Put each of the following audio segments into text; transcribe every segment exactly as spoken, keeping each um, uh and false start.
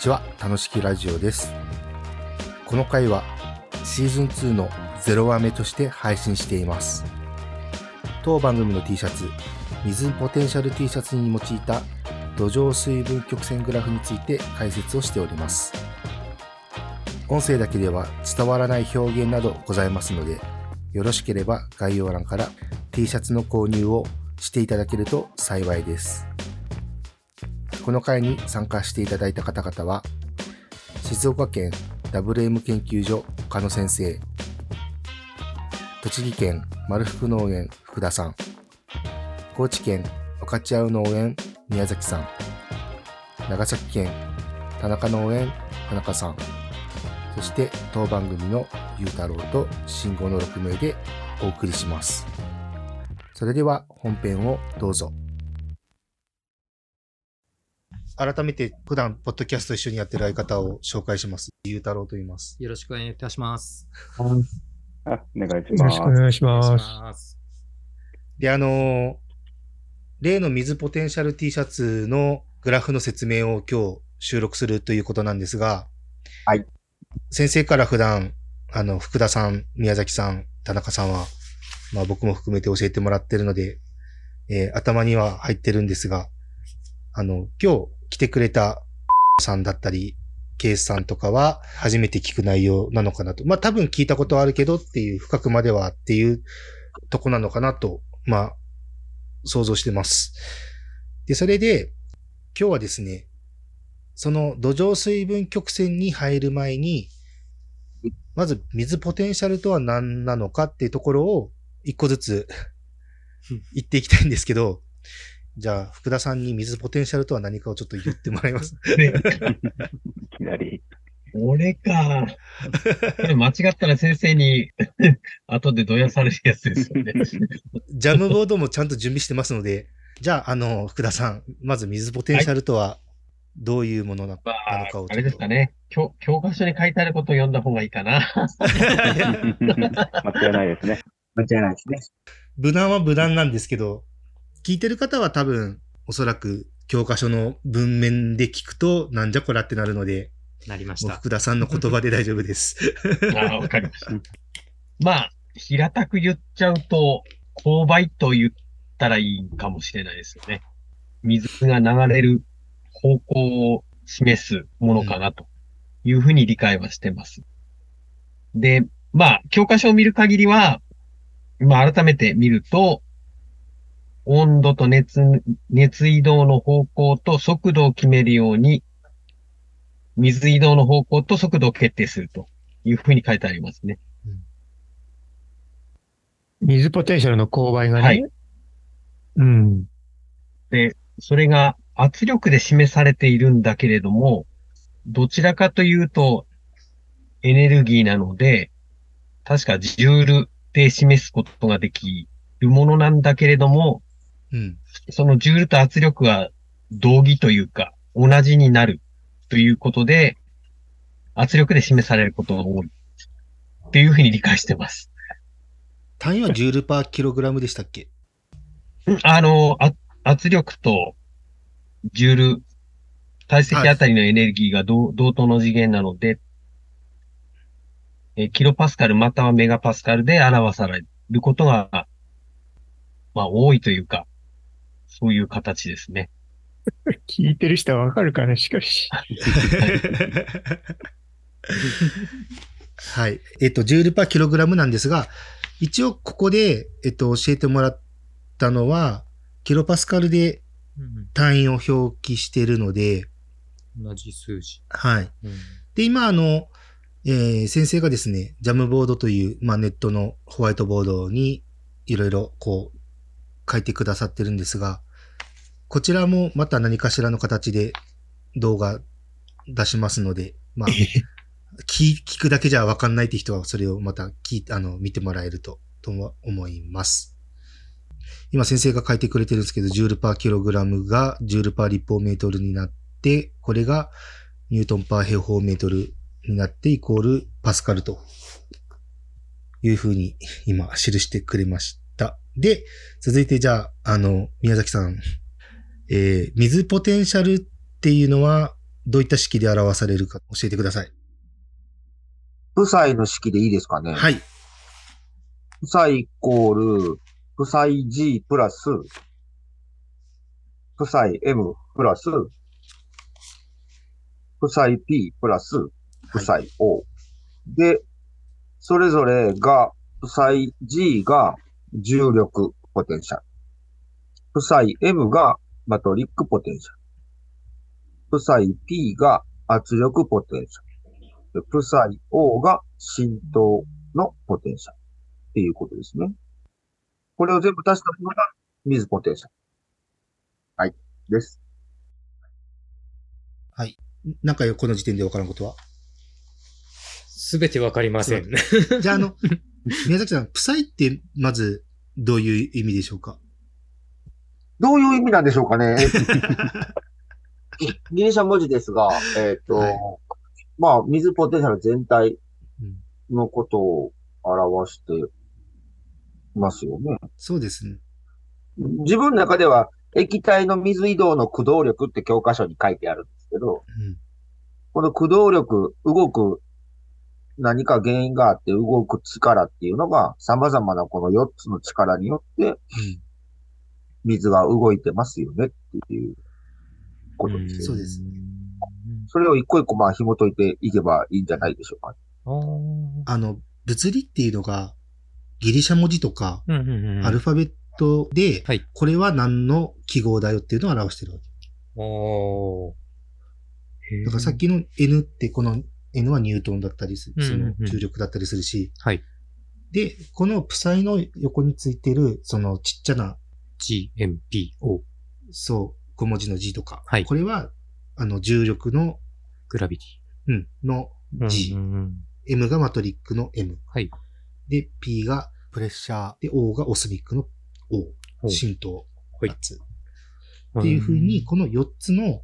ちは、楽しきラジオです。この回はシーズンツーのゼロわめとして配信しています。当番組の T シャツ、水ポテンシャル T シャツに用いた土壌水分曲線グラフについて解説をしております。音声だけでは伝わらない表現などございますので、よろしければ概要欄から T シャツの購入をしていただけると幸いです。この回に参加していただいた方々は、静岡県 ダブリューエム 研究所岡野先生、栃木県丸福農園福田さん、高知県分かち合う農園宮崎さん、長崎県田中農園田中さん、そして当番組のゆうたろうと信号のろくめいでお送りします。それでは本編をどうぞ。改めて普段ポッドキャスト一緒にやってる相方を紹介します。ゆうたろうと言います。よろしくお願いいたします。お願いします。よろしくお願いします。で、あのー例の水ポテンシャル T シャツのグラフの説明を今日収録するということなんですが、はい。先生から普段、あの、福田さん、宮崎さん、田中さんは、まあ僕も含めて教えてもらってるので、えー、頭には入ってるんですが、あの、今日来てくれたさんだったり、ケースさんとかは初めて聞く内容なのかなと。まあ多分聞いたことはあるけどっていう、深くまではっていうとこなのかなと、まあ、想像してます。で、それで、今日はですね、その土壌水分曲線に入る前に、まず水ポテンシャルとは何なのかっていうところを一個ずつ言っていきたいんですけど、じゃあ福田さんに水ポテンシャルとは何かをちょっと言ってもらいます。いきなり。俺か。これ間違ったら先生に後でどやされるやつですよね。ジャムボードもちゃんと準備してますので、じゃあ、あの、福田さん、まず水ポテンシャルとはどういうものなのかを、はい、まあ、あれですかね。教、教科書に書いてあることを読んだ方がいいかな。間違いないですね。間違いないですね。無難は無難なんですけど、聞いてる方は多分、おそらく教科書の文面で聞くと、なんじゃこらってなるので、なりました。福田さんの言葉で大丈夫です。ああ、わかりました。まあ、平たく言っちゃうと、勾配と言ったらいいかもしれないですよね。水が流れる方向を示すものかなというふうに理解はしてます。うん、で、まあ、教科書を見る限りは、まあ、改めて見ると、温度と熱、熱移動の方向と速度を決めるように、水移動の方向と速度を決定するというふうに書いてありますね。うん、水ポテンシャルの勾配がね。はい。うん。で、それが圧力で示されているんだけれども、どちらかというとエネルギーなので、確かジュールで示すことができるものなんだけれども、うん、そのジュールと圧力は同義というか同じになる。ということで、圧力で示されることが多いっていうふうに理解してます。単位はジュールパーキログラムでしたっけ？あのあ、圧力とジュール、体積あたりのエネルギーが同等の次元なので、え、キロパスカルまたはメガパスカルで表されることが、まあ多いというか、そういう形ですね。聞いてる人はわかるかな、しかし。はい。えっと、ジュールパーキログラムなんですが、一応ここで、えっと、教えてもらったのは、キロパスカルで単位を表記しているので、同じ数字。はい。うん、で、今、あの、えー、先生がですね、ジャムボードという、まあ、ネットのホワイトボードにいろいろこう書いてくださってるんですが、こちらもまた何かしらの形で動画出しますので、まあ、聞, 聞くだけじゃわかんないって人はそれをまた聞いあの見てもらえるとと思います。今先生が書いてくれてるんですけど、ジュールパーキログラムがジュールパー立方メートルになって、これがニュートンパー平方メートルになってイコールパスカルというふうに今記してくれました。で、続いてじゃあ、あの、宮崎さん。えー、水ポテンシャルっていうのはどういった式で表されるか教えてください。負債の式でいいですかね。はい。負債イコール、負債 G プラス、負債 M プラス、負債 P プラス、負債 O。はい、で、それぞれが、負債 G が重力ポテンシャル。負債 M がマトリックポテンシャル。負債 P が圧力ポテンシャル。負債 O が浸透のポテンシャル。っていうことですね。これを全部足したものが水ポテンシャル。はい。です。はい。なんかこの時点でわからんことはすべてわかりません。じゃあ、あの、宮崎さん、負債ってまずどういう意味でしょうか？どういう意味なんでしょうかね。ギリシャ文字ですが、えっと、はい、まあ、水ポテンシャル全体のことを表してますよね。そうですね。自分の中では、液体の水移動の駆動力って教科書に書いてあるんですけど、うん、この駆動力、動く何か原因があって動く力っていうのが、様々なこのよっつの力によって、水が動いてますよねっていうことです、ね、うん。そうですね。それを一個一個まあ紐解いていけばいいんじゃないでしょうか。あの、物理っていうのが、ギリシャ文字とか、うんうんうん、アルファベットで、はい、これは何の記号だよっていうのを表してるわけ。おー。だからさっきの N ってこの、N はニュートンだったりする、その重力だったりするし、うんうんうん、はい。で、この負債の横についてる、そのちっちゃな G、M、P、O。そう、小文字の G とか。はい。これは、あの、重力の、グラビティ。うん、の G、うんうんうん。M がマトリックの M。はい。で、P がプレッシャー。で、O がオスミックの O。浸透。はい。っていう風に、このよっつの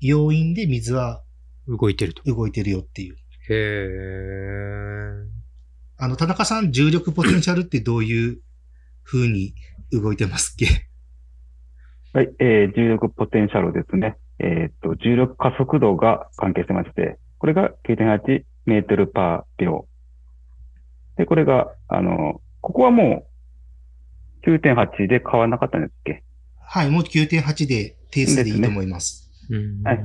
要因で水は、動いてると。動いてるよっていう。へー。あの、田中さん、重力ポテンシャルってどういう風に動いてますっけ？はい、えー、重力ポテンシャルですね。えー、っと、重力加速度が関係してまして、これが きゅうてんはち メートルパー秒。で、これが、あの、ここはもう きゅうてんはち で変わらなかったんですっけ？はい、もう きゅうてんはち で定数でいいと思います。はい。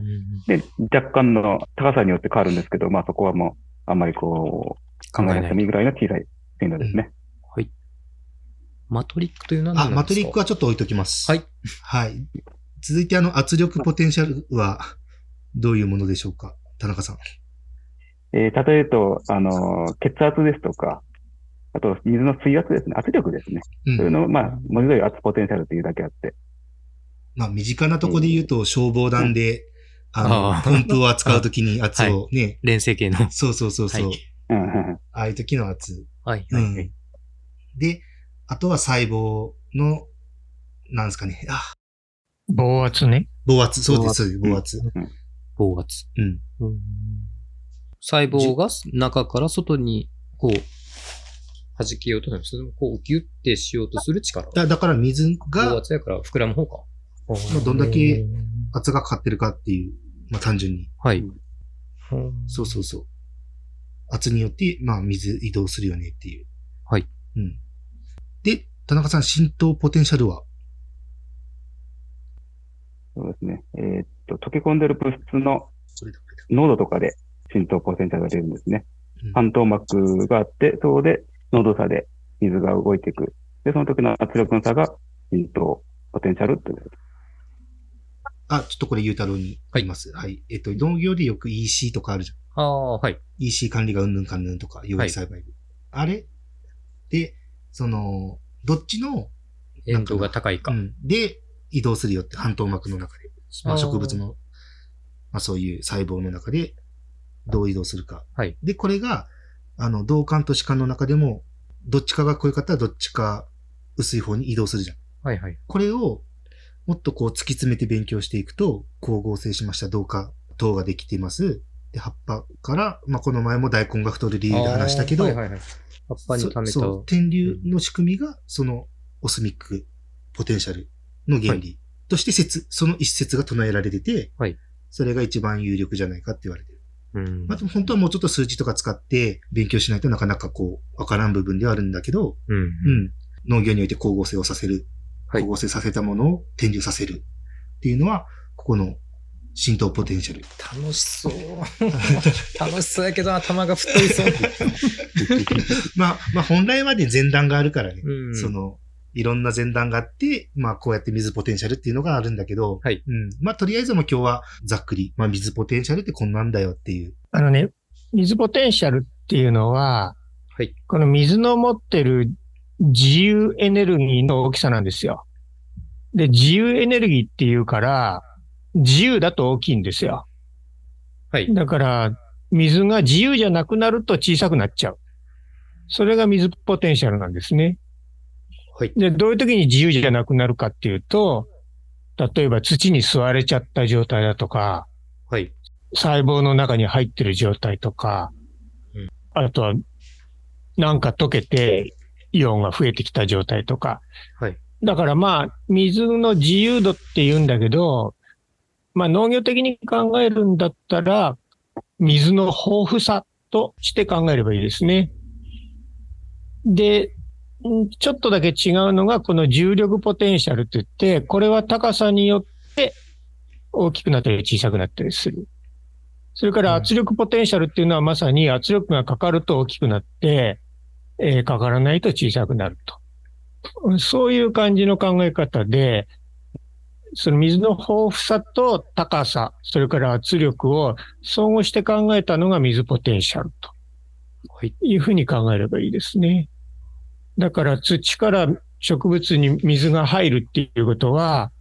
で、若干の高さによって変わるんですけど、まあそこはもう、あんまりこう、考えなくてもいいぐらいの小さい頻度ですね、うん。はい。マトリックというのは何ですか？あ、マトリックはちょっと置いときます。はい。はい。続いてあの、圧力ポテンシャルは、どういうものでしょうか？田中さん。えー、例えると、あの、血圧ですとか、あと、水の水圧ですね。圧力ですね。うん、そういうのを、まあ、文字通り圧ポテンシャルというだけあって。まあ、身近なとこで言うと、消防団で、うん、あの、ポンプを扱うときに圧をね、はい。連成系の。そうそうそうそう。はい、ああいうときの圧。はい、はい、うん。で、あとは細胞の、なんですかね。あ暴圧ね。暴圧。そうです、そうです。暴圧。暴圧。うん。うん、細胞が中から外に、こう、弾けようとする。それもこう、ギュッてしようとする力。だ, だから水が。暴圧やから膨らむ方か。どんだけ圧がかかってるかっていう、まあ単純に。はい。そうそうそう。圧によって、まあ水移動するよねっていう。はい。うん。で、田中さん、浸透ポテンシャルは？そうですね。えー、っと、溶け込んでる物質の濃度とかで浸透ポテンシャルが出るんですね。半透膜があって、そこで濃度差で水が動いていく。で、その時の圧力の差が浸透ポテンシャルってこと。あ、ちょっとこれ、ゆうたろうに言います。はい。はい、えっ、ー、と、農業でよく イーシー とかあるじゃん。ああ、はい。イーシー 管理がうんぬんかんぬんとか、有機栽培部。あれで、その、どっちの、塩度が高いか、うん。で、移動するよって、半透膜の中で。まあ、植物の、まあ、そういう細胞の中で、どう移動するか。はい。で、これが、あの、導管と歯間の中でも、どっちかが濃い方はどっちか薄い方に移動するじゃん。はいはい。これを、もっとこう突き詰めて勉強していくと、光合成しました同化糖ができています。で、葉っぱから、まあ、この前も大根が太る理由で話したけど、はいはいはい、葉っぱに溜めた。そ, そう、天竜の仕組みが、そのオスミックポテンシャルの原理として説、はい、その一説が唱えられてて、はい、それが一番有力じゃないかって言われてる。うん、まあでも本当はもうちょっと数字とか使って勉強しないとなかなかこうわからん部分ではあるんだけど、うんうんうん、農業において光合成をさせる、光合成させたものを転流させるっていうのはここの浸透ポテンシャル。楽しそう。楽しそうやけど頭が太いそう。まあまあ本来はね前段があるからね、うん、そのいろんな前段があって、まあこうやって水ポテンシャルっていうのがあるんだけど、はい、うん、まあとりあえずも今日はざっくり、まあ水ポテンシャルってこんなんだよっていう。あのね、水ポテンシャルっていうのは、はい、この水の持ってる自由エネルギーの大きさなんですよ。で、自由エネルギーっていうから、自由だと大きいんですよ。はい。だから、水が自由じゃなくなると小さくなっちゃう。それが水ポテンシャルなんですね。はい、でどういう時に自由じゃなくなるかっていうと、例えば土に吸われちゃった状態だとか、はい、細胞の中に入ってる状態とか、うん、あとはなんか溶けてイオンが増えてきた状態とか、はい、だからまあ水の自由度っていうんだけど、まあ農業的に考えるんだったら水の豊富さとして考えればいいですね。でちょっとだけ違うのがこの重力ポテンシャルって言って、これは高さによって大きくなったり小さくなったりする。それから圧力ポテンシャルっていうのはまさに圧力がかかると大きくなって、えー、かからないと小さくなると。そういう感じの考え方で、その水の豊富さと高さ、それから圧力を総合して考えたのが水ポテンシャルというふうに考えればいいですね。だから土から植物に水が入るっていうことは、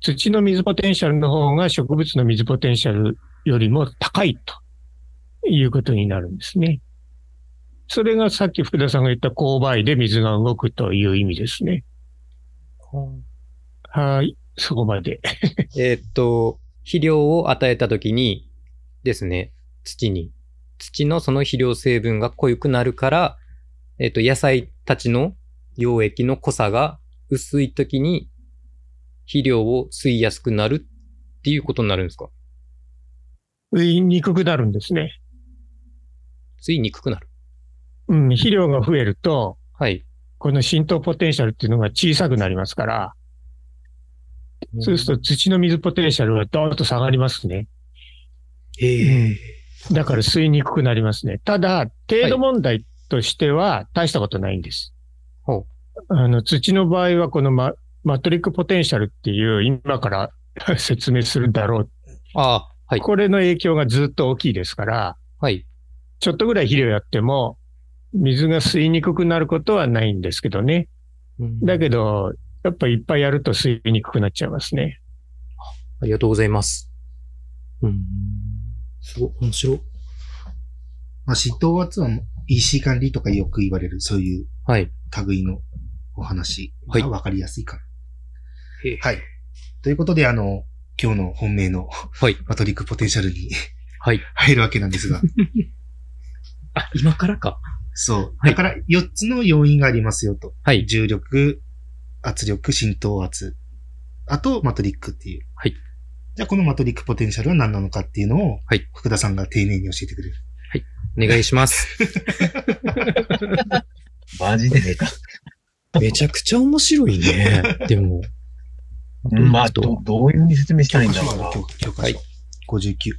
土の水ポテンシャルの方が植物の水ポテンシャルよりも高いということになるんですね。それがさっき福田さんが言った勾配で水が動くという意味ですね。はい、そこまで。えっと、肥料を与えたときにですね、土に。土のその肥料成分が濃ゆくなるから、えっと、野菜たちの溶液の濃さが薄いときに肥料を吸いやすくなるっていうことになるんですか？吸いにくくなるんですね。吸いにくくなる。うん、肥料が増えると、はい。この浸透ポテンシャルっていうのが小さくなりますから、うん、そうすると土の水ポテンシャルがドーンと下がりますね。ええー。だから吸いにくくなりますね。ただ、程度問題、はいとしては大したことないんです。ほう。あの土の場合はこの マ, マトリックポテンシャルっていう今から説明するだろう。あ、はい。これの影響がずっと大きいですから、はい。ちょっとぐらい肥料やっても水が吸いにくくなることはないんですけどね。うん、だけどやっぱいっぱいやると吸いにくくなっちゃいますね。ありがとうございます。うん。すごい面白い。まあ、浸透圧はもイーシー 管理とかよく言われる、そういう類のお話がわかりやすいかな。はい。はい、ということで、あの、今日の本命の、はい、マトリックポテンシャルに、はい、入るわけなんですが。あ、今からか。そう。はい、だからよっつの要因がありますよと。はい、重力、圧力、浸透圧。あと、マトリックっていう。はい。じゃあ、このマトリックポテンシャルは何なのかっていうのを、はい、福田さんが丁寧に教えてくれる。はい。お願いします。マジでね。めちゃくちゃ面白いね。でも。まあ、どういうふうに説明したいんだろうな。はい。ごじゅうきゅう。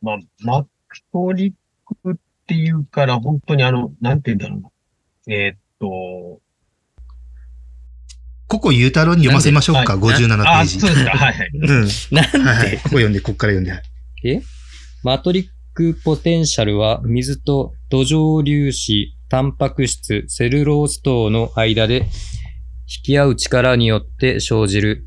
まあ、マトリックっていうから、本当にあの、なんて言うんだろうな。えー、っと。ここゆうたろうに読ませましょうか、ごじゅうななページ。あ、そうですか。はいはい。うん。なんで、はい、ここ読んで、ここから読んで。え？マトリックポテンシャルは水と土壌粒子、タンパク質、セルロース等の間で引き合う力によって生じる。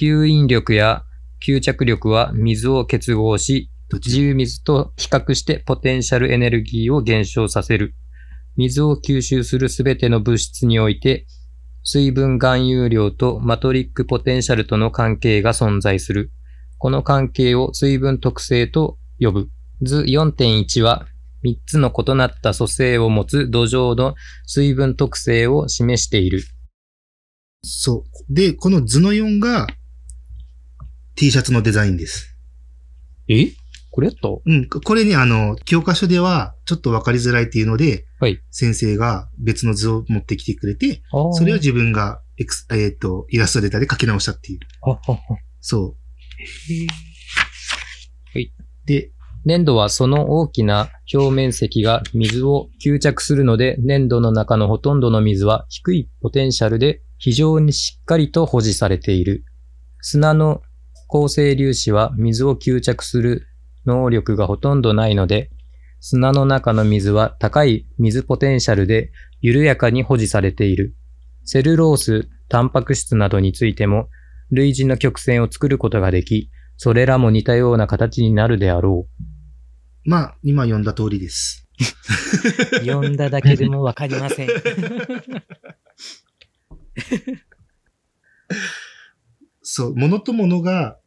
吸引力や吸着力は水を結合し、自由水と比較してポテンシャルエネルギーを減少させる。水を吸収するすべての物質において、水分含有量とマトリックポテンシャルとの関係が存在する。この関係を水分特性と呼ぶ。図 よんてんいち はみっつの異なった組成を持つ土壌の水分特性を示している。そう。で、この図のよんが T シャツのデザインです。えこれやったうん。これね、あの、教科書ではちょっと分かりづらいっていうので、はい、先生が別の図を持ってきてくれて、それを自分がエクス、えっと、イラストレーターで書き直したっていう。あはは。そう。へー。はい。で、粘土はその大きな表面積が水を吸着するので、粘土の中のほとんどの水は低いポテンシャルで非常にしっかりと保持されている。砂の構成粒子は水を吸着する能力がほとんどないので、砂の中の水は高い水ポテンシャルで緩やかに保持されている。セルロース、タンパク質などについても類似の曲線を作ることができ、それらも似たような形になるであろう。まあ、今読んだ通りです。読んだだけでもわかりません。そう、物と物が、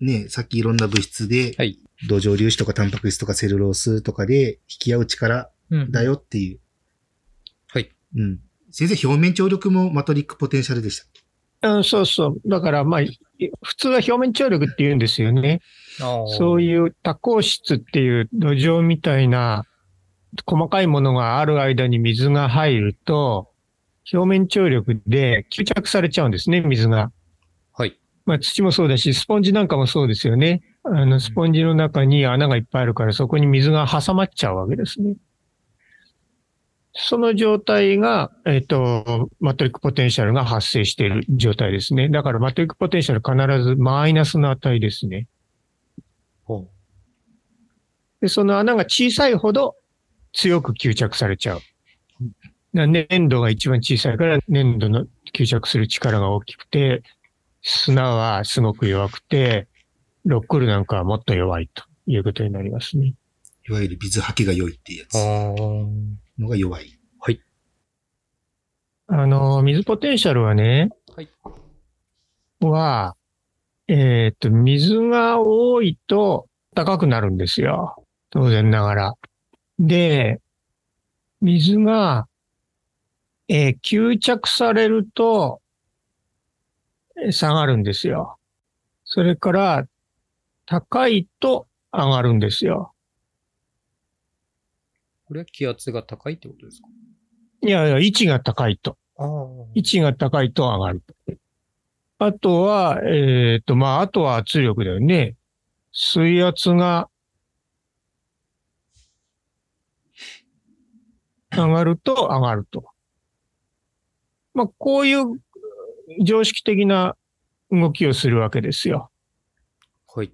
ね、さっきいろんな物質で、はい、土壌粒子とかタンパク質とかセルロースとかで引き合う力だよっていう。うん、はい。うん。先生、表面張力もマトリックポテンシャルでしたっけ？うん、そうそう。だから、まあ、普通は表面張力って言うんですよね。そういう多孔質っていう土壌みたいな細かいものがある間に水が入ると、表面張力で吸着されちゃうんですね、水が。はい。まあ、土もそうだし、スポンジなんかもそうですよね。あの、スポンジの中に穴がいっぱいあるから、そこに水が挟まっちゃうわけですね。その状態が、えっと、マトリックポテンシャルが発生している状態ですね。だからマトリックポテンシャル必ずマイナスの値ですね。ほう。で、その穴が小さいほど強く吸着されちゃう。粘土が一番小さいから粘土の吸着する力が大きくて、砂はすごく弱くて、ロックルなんかはもっと弱いということになりますね。いわゆる水はけが良いっていうやつ。あのが弱い。はい。あの、水ポテンシャルはね、はい。は、えー、っと、水が多いと高くなるんですよ。当然ながら。で、水が、えー、吸着されると、下がるんですよ。それから、高いと上がるんですよ。これは気圧が高いってことですか？いやいや、位置が高いと。あ位置が高いと上がる。あとは、えっ、ー、と、まあ、あとは圧力だよね。水圧が上がると上がると。まあ、こういう常識的な動きをするわけですよ。はい。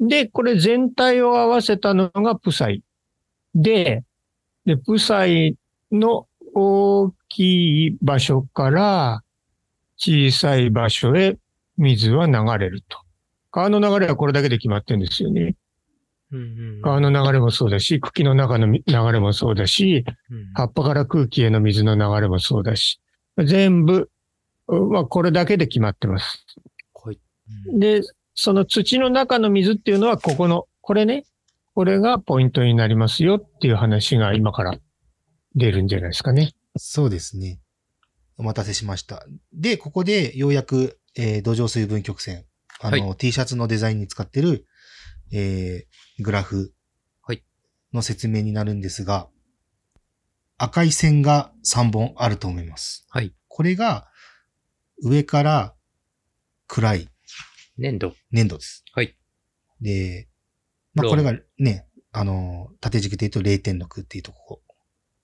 で、これ全体を合わせたのがプサイ。で、で、プサイの大きい場所から小さい場所へ水は流れると。川の流れはこれだけで決まってるんですよね。うんうん、川の流れもそうだし、茎の中の流れもそうだし、うん、葉っぱから空気への水の流れもそうだし、全部はこれだけで決まってます。はい。うん、で、その土の中の水っていうのはここの、これね。これがポイントになりますよっていう話が今から出るんじゃないですかね。そうですね。お待たせしました。で、ここでようやく、えー、土壌水分曲線、あの、はい、T シャツのデザインに使ってる、えー、グラフの説明になるんですが、はい、赤い線がさんぼんあると思います。はい。これが上から暗い粘土。粘土です。はい。で、まあ、これがね、あの、縦軸で言うと れいてんろく っていうところ。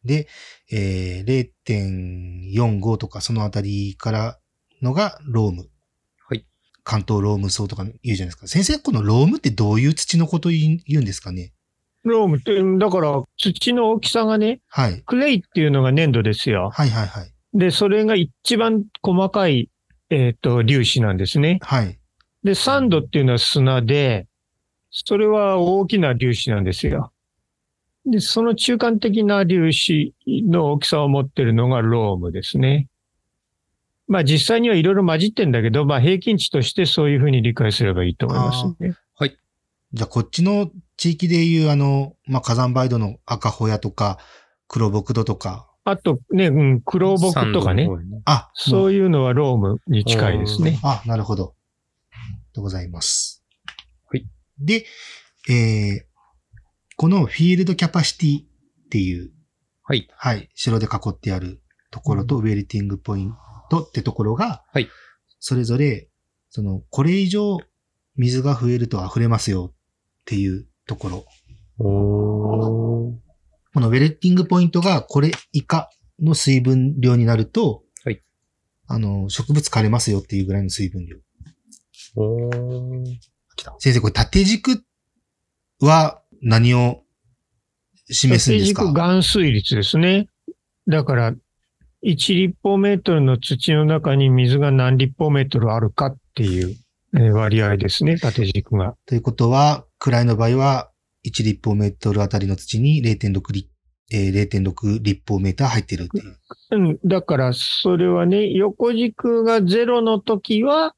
で、えー、れいてんよんご とかそのあたりからのがローム。はい。関東ローム層とか言うじゃないですか。先生、このロームってどういう土のこと言うんですかね？ロームって、だから土の大きさがね、はい。クレイっていうのが粘土ですよ。はいはいはい。で、それが一番細かい、えっと、粒子なんですね。はい。で、サンドっていうのは砂で、それは大きな粒子なんですよ。で、その中間的な粒子の大きさを持ってるのがロームですね。まあ実際にはいろいろ混じってんだけど、まあ平均値としてそういうふうに理解すればいいと思いますね。はい。じゃあこっちの地域でいうあの、まあ火山灰土の赤ホヤとか黒木土とか。あとね、うん、黒木とかね。あ、そういうのはロームに近いですね。あ、なるほど。ありがとうございます。で、えー、このフィールドキャパシティっていう、はい。はい。白で囲ってあるところと、ウェルティングポイントってところが、はい。それぞれ、その、これ以上水が増えると溢れますよっていうところ。おー。このウェルティングポイントがこれ以下の水分量になると、はい。あの、植物枯れますよっていうぐらいの水分量。おー。来た。先生、これ縦軸は何を示すんですか？縦軸含水率ですね。だから、いち立方メートルの土の中に水が何立方メートルあるかっていう割合ですね、縦軸が。ということは、位の場合はいち立方メートルあたりの土に れいてんろく 立、えー、れいてんろく 立方メーター入ってるっていう。うん、だからそれはね、横軸がゼロの時は、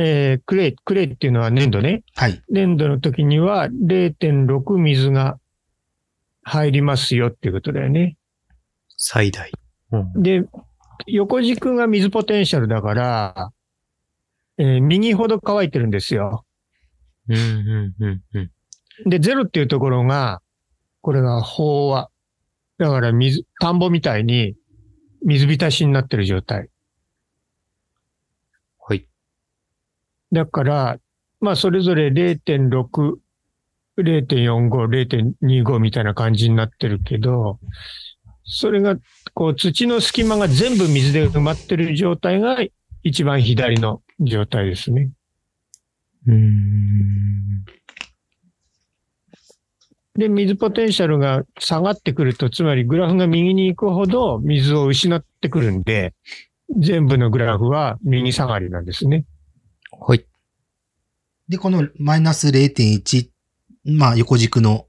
えー、クレイ、クレイっていうのは粘土ね。はい。粘土の時には れいてんろく 水が入りますよっていうことだよね。最大。うん、で、横軸が水ポテンシャルだから、えー、右ほど乾いてるんですよ。うんうんうんうん、で、ゼロっていうところが、これが飽和。だから水、田んぼみたいに水浸しになってる状態。はい。だから、まあそれぞれ れいてんろく、れいてんよんご、れいてんにご みたいな感じになってるけど、それが、こう、土の隙間が全部水で埋まってる状態が一番左の状態ですね。うーん。で、水ポテンシャルが下がってくると、つまりグラフが右に行くほど水を失ってくるんで、全部のグラフは右下がりなんですね。はい。で、このマイナス れいてんいち、まあ横軸の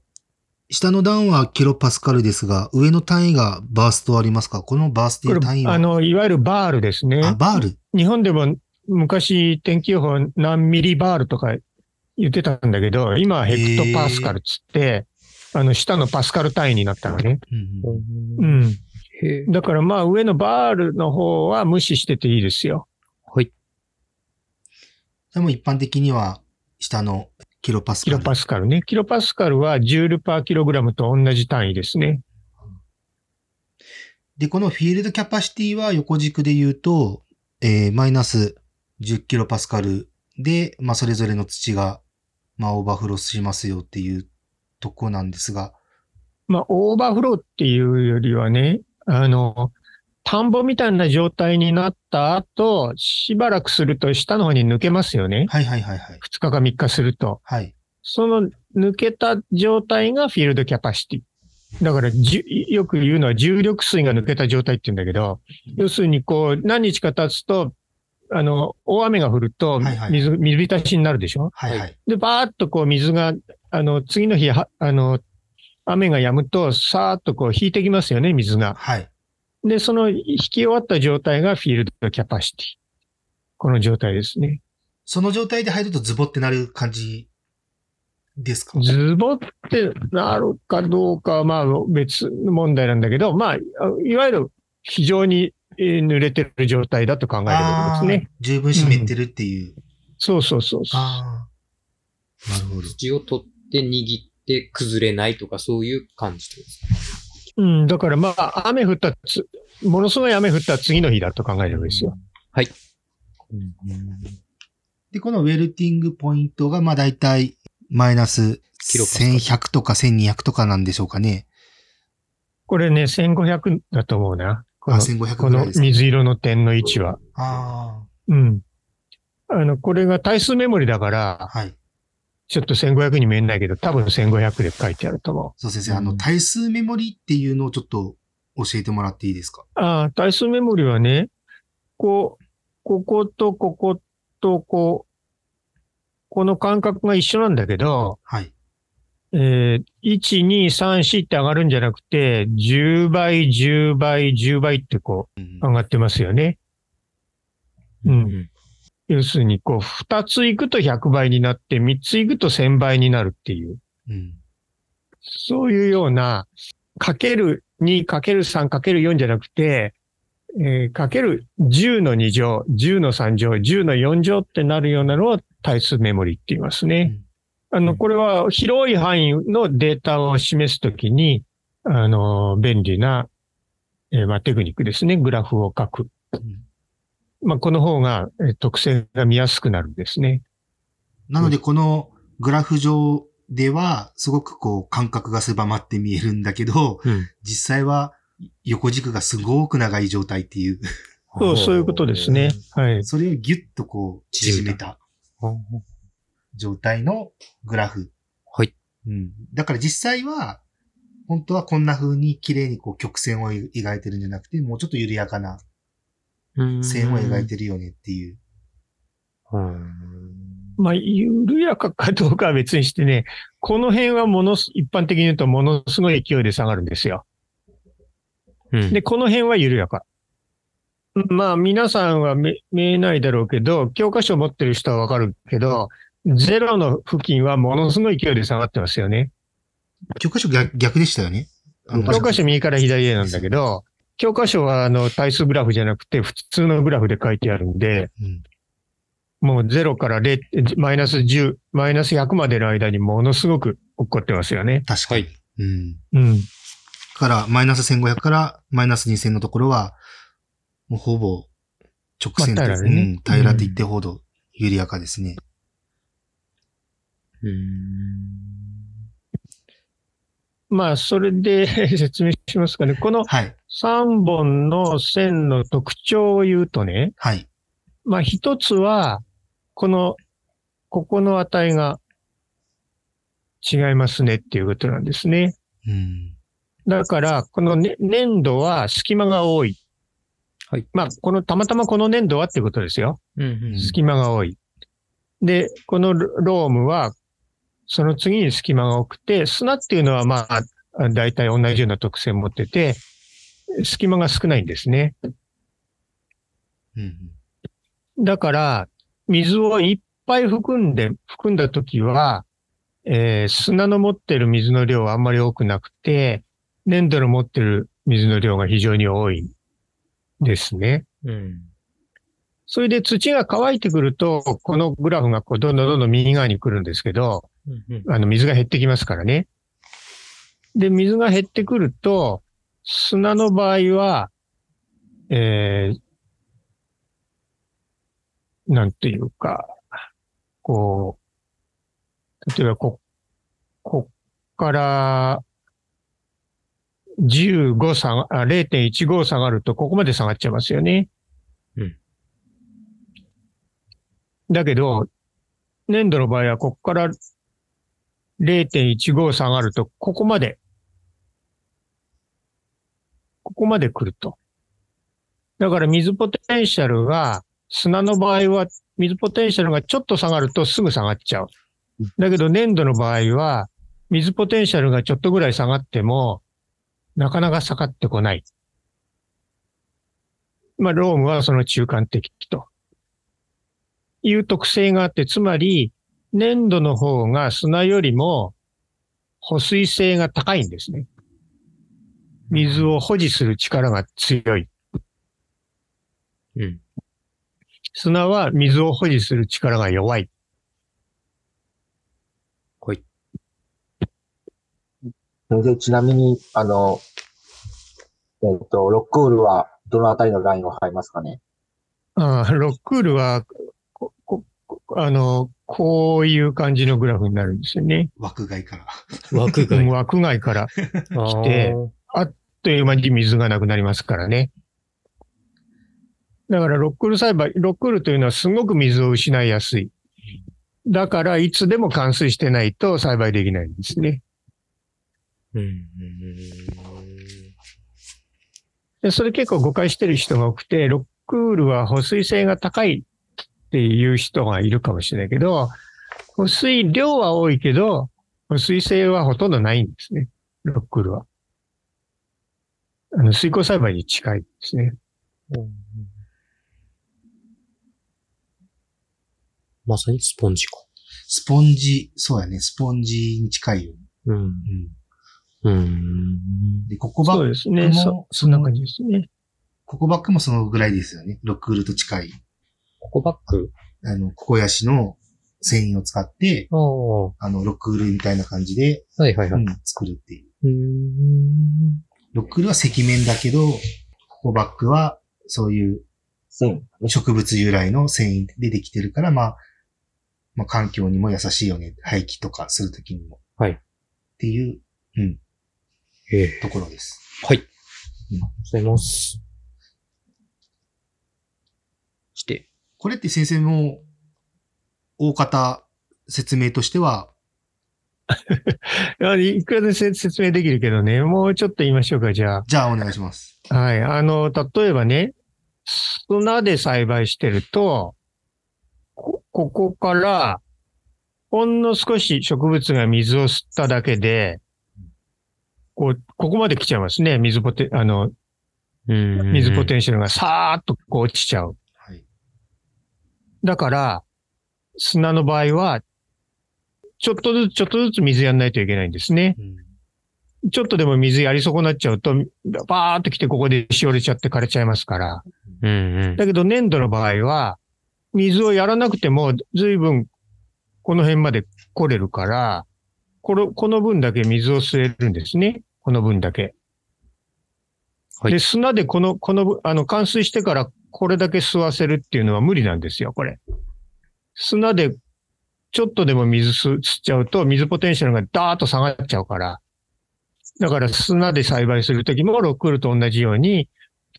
下の段はキロパスカルですが、上の単位がバースとありますか？このバースという単位はあの、いわゆるバールですね。あ、バール。日本でも昔天気予報何ミリバールとか言ってたんだけど、今はヘクトパスカルつって、あの、下のパスカル単位になったのね。うん。うん。だからまあ上のバールの方は無視してていいですよ。はい。でも一般的には下のキロパスカル。キロパスカルね。キロパスカルはジュールパーキログラムと同じ単位ですね。で、このフィールドキャパシティは横軸で言うと、えー、マイナスじゅうキロパスカルで、まあ、それぞれの土が、まあ、オーバーフローしますよっていうとこなんですが。まあ、オーバーフローっていうよりはね、あの、田んぼみたいな状態になった後、しばらくすると下の方に抜けますよね。はいはいはいはい。ふつかかみっかすると。はい。その抜けた状態がフィールドキャパシティ。だからじゅ、よく言うのは重力水が抜けた状態って言うんだけど、要するにこう、何日か経つと、あの、大雨が降ると、水、水浸しになるでしょ？はいはい。で、ばーっとこう水が、あの、次の日、あの、雨が止むと、さーっとこう引いてきますよね、水が。はい。で、その引き終わった状態がフィールドキャパシティ。この状態ですね。その状態で入るとズボってなる感じですか？ズボってなるかどうかはまあ別の問題なんだけど、まあ、いわゆる非常に濡れてる状態だと考えることですね。十分湿ってるっていう。うん、そうそうそうそう。ああ。なるほど。土を取って握って崩れないとかそういう感じですか？うん、だからまあ、雨降ったつ、ものすごい雨降った次の日だと考えればいいですよ。はい。うん、で、このウェルティングポイントが、まあ大体、マイナスせんひゃくとかせんにひゃくとかなんでしょうかね。これね、せんごひゃくだと思うな。この、あ、せんごひゃくぐらいですね。この水色の点の位置は。ああ。うん。あの、これが対数メモリだから、はい。ちょっとせんごひゃくに見えないけど、多分せんごひゃくで書いてあると思う。そう先生、あの、対数メモリっていうのをちょっと教えてもらっていいですか？ああ、対数メモリはね、こう、こことこことこう、この間隔が一緒なんだけど、はい。えー、いち、に、さん、よんって上がるんじゃなくて、じゅうばい、じゅうばい、じゅうばいってこう、上がってますよね。うん。うん、要するに、こう、二つ行くとひゃくばいになって、三つ行くとせんばいになるっていう。うん、そういうような、かけるに、かけるさん、かけるよんじゃなくて、えー、かけるじゅうのに乗、じゅうのさん乗、じゅうのよん乗ってなるようなのを対数メモリって言いますね。あの、これは広い範囲のデータを示すときに、あの、便利な、えー、まあ、テクニックですね。グラフを書く。まあ、この方が特性が見やすくなるんですね。なので、このグラフ上では、すごくこう、間隔が狭まって見えるんだけど、うん、実際は横軸がすごく長い状態っていう。そう、そういうことですね。はい。それをギュッとこう、縮めた状態のグラフ。はい。うん。だから実際は、本当はこんな風に綺麗にこう曲線を描いてるんじゃなくて、もうちょっと緩やかな線を描いてるよねっていう。うん。まあ、緩やかかどうかは別にしてね、この辺はもの、一般的に言うとものすごい勢いで下がるんですよ。うん、で、この辺は緩やか。まあ、皆さんは見えないだろうけど、教科書を持ってる人はわかるけど、ゼロの付近はものすごい勢いで下がってますよね。教科書 逆, 逆でしたよね。教科書右から左へなんだけど、教科書はあの対数グラフじゃなくて普通のグラフで書いてあるんで、うん、もうゼロからゼロ、マイナスじゅう、マイナスひゃくまでの間にものすごく起こってますよね。確かに。うん。うん。から、マイナスせんごひゃくからマイナスにせんのところは、もうほぼ直線ですね。うん、平らって言ってほど緩やかですね。うーん。まあ、それで説明しますかね。このさんぼんの線の特徴を言うとね。はい。まあ、一つは、この、ここの値が違いますねっていうことなんですね。うん。だから、この、ね、粘土は隙間が多い。はい。まあ、この、たまたまこの粘土はっていうことですよ。うんうんうん、隙間が多い。で、このロームは、その次に隙間が多くて、砂っていうのはまあ、だいたい同じような特性を持ってて、隙間が少ないんですね。うんうん、だから、水をいっぱい含んで、含んだときは、えー、砂の持ってる水の量はあんまり多くなくて、粘土の持ってる水の量が非常に多い。ですね。うん。それで土が乾いてくると、このグラフがこうどんどんどんどん右側に来るんですけど、うんうん、あの水が減ってきますからね。で、水が減ってくると、砂の場合は、えー、なんていうか、こう、例えばこ、こっから、じゅうご下が、れいてんいちご 下がると、ここまで下がっちゃいますよね。うん。だけど、粘土の場合は、ここから れいてんいちご 下がると、ここまで、ここまで来ると。だから水ポテンシャルが、砂の場合は、水ポテンシャルがちょっと下がるとすぐ下がっちゃう。だけど粘土の場合は、水ポテンシャルがちょっとぐらい下がっても、なかなか下がってこない。まあ、ロームはその中間的という特性があって、つまり、粘土の方が砂よりも保水性が高いんですね。水を保持する力が強い。うん。砂は水を保持する力が弱い。で、ちなみに、あの、えっと、ロックウールはどのあたりのラインを張りますかね？ああ、ロックウールはここ、あの、こういう感じのグラフになるんですよね。枠外から。枠外。枠外から来て、あっという間に水がなくなりますからね。だから、ロックウール栽培、ロックウールというのはすごく水を失いやすい。だから、いつでも冠水してないと栽培できないんですね。うん、でそれ結構誤解してる人が多くて、ロックウールは保水性が高いっていう人がいるかもしれないけど、保水量は多いけど、保水性はほとんどないんですね。ロックウールは。あの、水耕栽培に近いですね。うん、まさにスポンジか。スポンジ、そうやね。スポンジに近いよね。うんうんうん、で、ココバックも、そうですね。そ、そんな感じですね。ココバックもそのぐらいですよね。ロックウールと近い。ココバックあの、ココヤシの繊維を使って、あの、ロックールみたいな感じで、はいはいはい、うん、作るっていう。うーん、ロックールは石綿だけど、ココバックはそういう植物由来の繊維でできてるから、まあ、まあ、環境にも優しいよね。廃棄とかするときにも。はい。っていう、うん。えー、ところです。はい。うん、ありがとうございます。して。これって先生も、大方説明としては、いくらで説明できるけどね、もうちょっと言いましょうか、じゃあ。じゃあ、お願いします。はい。あの、例えばね、砂で栽培してると、こ, ここから、ほんの少し植物が水を吸っただけで、こう、ここまで来ちゃいますね。水ポテ、あの、うん水ポテンシャルがさーっとこう落ちちゃう。はい、だから、砂の場合は、ちょっとずつちょっとずつ水やんないといけないんですね。うん、ちょっとでも水やり損なっちゃうと、バーっと来てここでしおれちゃって枯れちゃいますから。うんうん、だけど粘土の場合は、水をやらなくても、随分、この辺まで来れるから、この、この分だけ水を吸えるんですね。この分だけ。はい、で、砂でこの、この、あの、乾水してからこれだけ吸わせるっていうのは無理なんですよ、これ。砂で、ちょっとでも水吸っちゃうと、水ポテンシャルがダーッと下がっちゃうから。だから砂で栽培するときも、ロックールと同じように、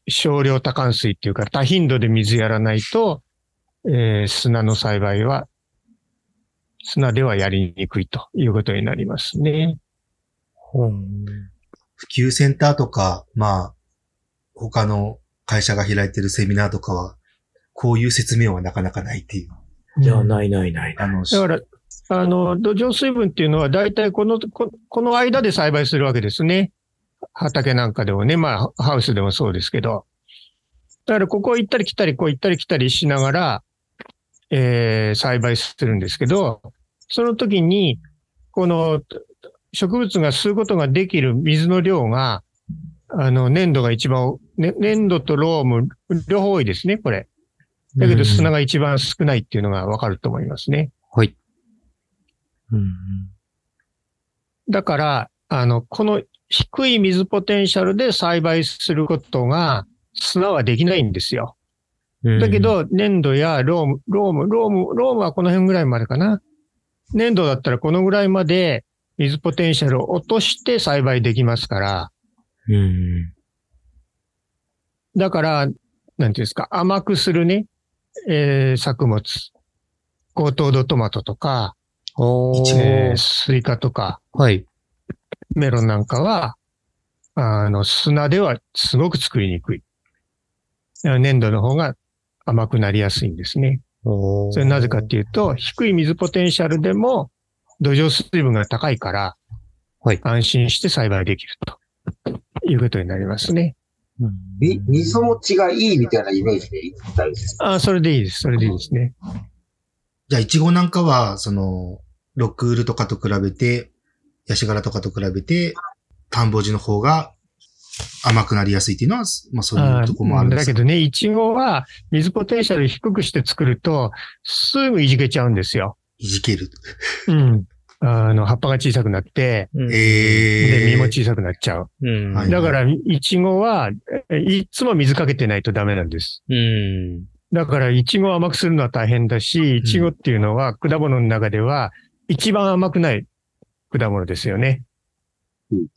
少量多乾水っていうか、多頻度で水やらないと、えー、砂の栽培は、砂ではやりにくいということになりますね。うん、普及センターとか、まあ、他の会社が開いてるセミナーとかは、こういう説明はなかなかないっていう。じゃあ、ないないない。あの、だから、あの、土壌水分っていうのは大体この、こ、この間で栽培するわけですね。畑なんかでもね、まあ、ハウスでもそうですけど。だから、ここ行ったり来たり、こう行ったり来たりしながら、えー、栽培するんですけど、その時に、この植物が吸うことができる水の量が、あの、粘土が一番、ね、粘土とローム、両方多いですね、これ。だけど砂が一番少ないっていうのがわかると思いますね。はい。うん。だから、あの、この低い水ポテンシャルで栽培することが、砂はできないんですよ。だけど、粘土やローム、ローム、ローム、ロームはこの辺ぐらいまでかな。粘土だったらこのぐらいまで水ポテンシャルを落として栽培できますから。うん、だから、なんていうんですか、甘くするね、えー、作物。高糖度トマトとか、えー、スイカとか、はい、メロンなんかは、あの、砂ではすごく作りにくい。粘土の方が甘くなりやすいんですね。それなぜかっていうと、低い水ポテンシャルでも土壌水分が高いから、はい、安心して栽培できるということになりますね。うん、み、水持ちがいいみたいなイメージでいったんですか？あ、それでいいです。それでいいですね。じゃあ、イチゴなんかは、その、ロックールとかと比べて、ヤシガラとかと比べて、田んぼ地の方が、甘くなりやすいっていうのは、まあそういうとこもあるんですけど。だけどね、イチゴは水ポテンシャル低くして作ると、すぐいじけちゃうんですよ。いじける。うん。あの、葉っぱが小さくなって、えー、で、実も小さくなっちゃう。うん、だから、イチゴはいつも水かけてないとダメなんです。うん、だから、イチゴを甘くするのは大変だし、イチゴっていうのは果物の中では一番甘くない果物ですよね。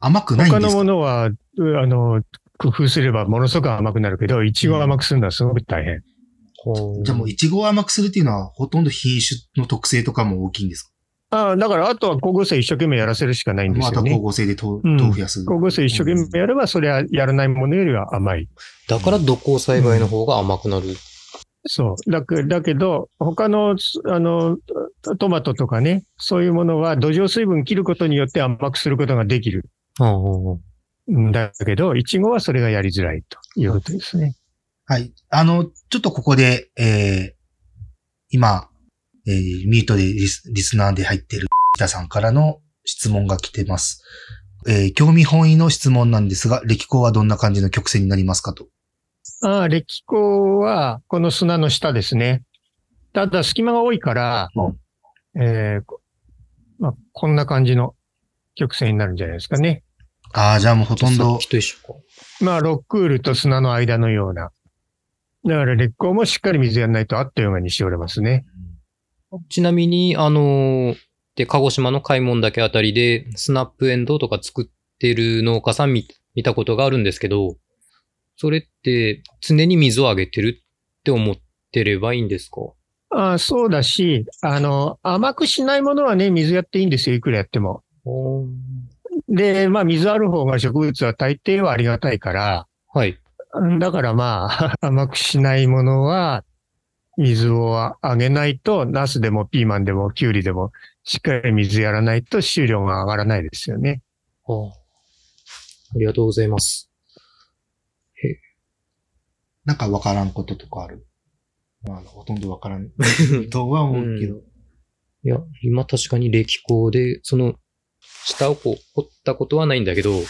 甘くないんですか？他のものは、あの、工夫すればものすごく甘くなるけど、イチゴを甘くするのはすごく大変。うん、じゃあもうイチゴを甘くするっていうのはほとんど品種の特性とかも大きいんですか？ああ、だからあとは光合成一生懸命やらせるしかないんですよね。また光合成でと、うん、豆腐やする。光合成一生懸命やれば、それはやらないものよりは甘い。だから土耕栽培の方が甘くなる。うん、そう。だけ、だけど、他の、あの、トマトとかね、そういうものは土壌水分切ることによって甘くすることができる。うんだけど、イチゴはそれがやりづらいということですね。はい。あの、ちょっとここで、えー、今、えー、ミュートでリス、リスナーで入っている北さんからの質問が来てます。えー、興味本位の質問なんですが、歴光はどんな感じの曲線になりますかと。ああ、歴光はこの砂の下ですね。ただ、隙間が多いから、うん、えーまあ、こんな感じの曲線になるんじゃないですかね。ああ、じゃあもうほとんど。一緒か。まあ、ロックールと砂の間のような。だから、烈光もしっかり水やんないとあっという間にしおれますね。ちなみに、あの、で、鹿児島の開門岳あたりで、スナップエンドウとか作ってる農家さん見、見たことがあるんですけど、それって常に水をあげてるって思ってればいいんですか？ああ、そうだし、あの、甘くしないものはね、水やっていいんですよ、いくらやっても。で、まあ、水ある方が植物は大抵はありがたいから、はい。だからまあ、甘くしないものは、水をあげないと、ナスでもピーマンでもキュウリでも、しっかり水やらないと収量が上がらないですよね。はあ、ありがとうございます。へなんかわからんこととかある？まあ、ほとんどわからんとは思うけど。うん、いや、今確かに歴考で、その、下をこう、掘ったことはないんだけど、うん、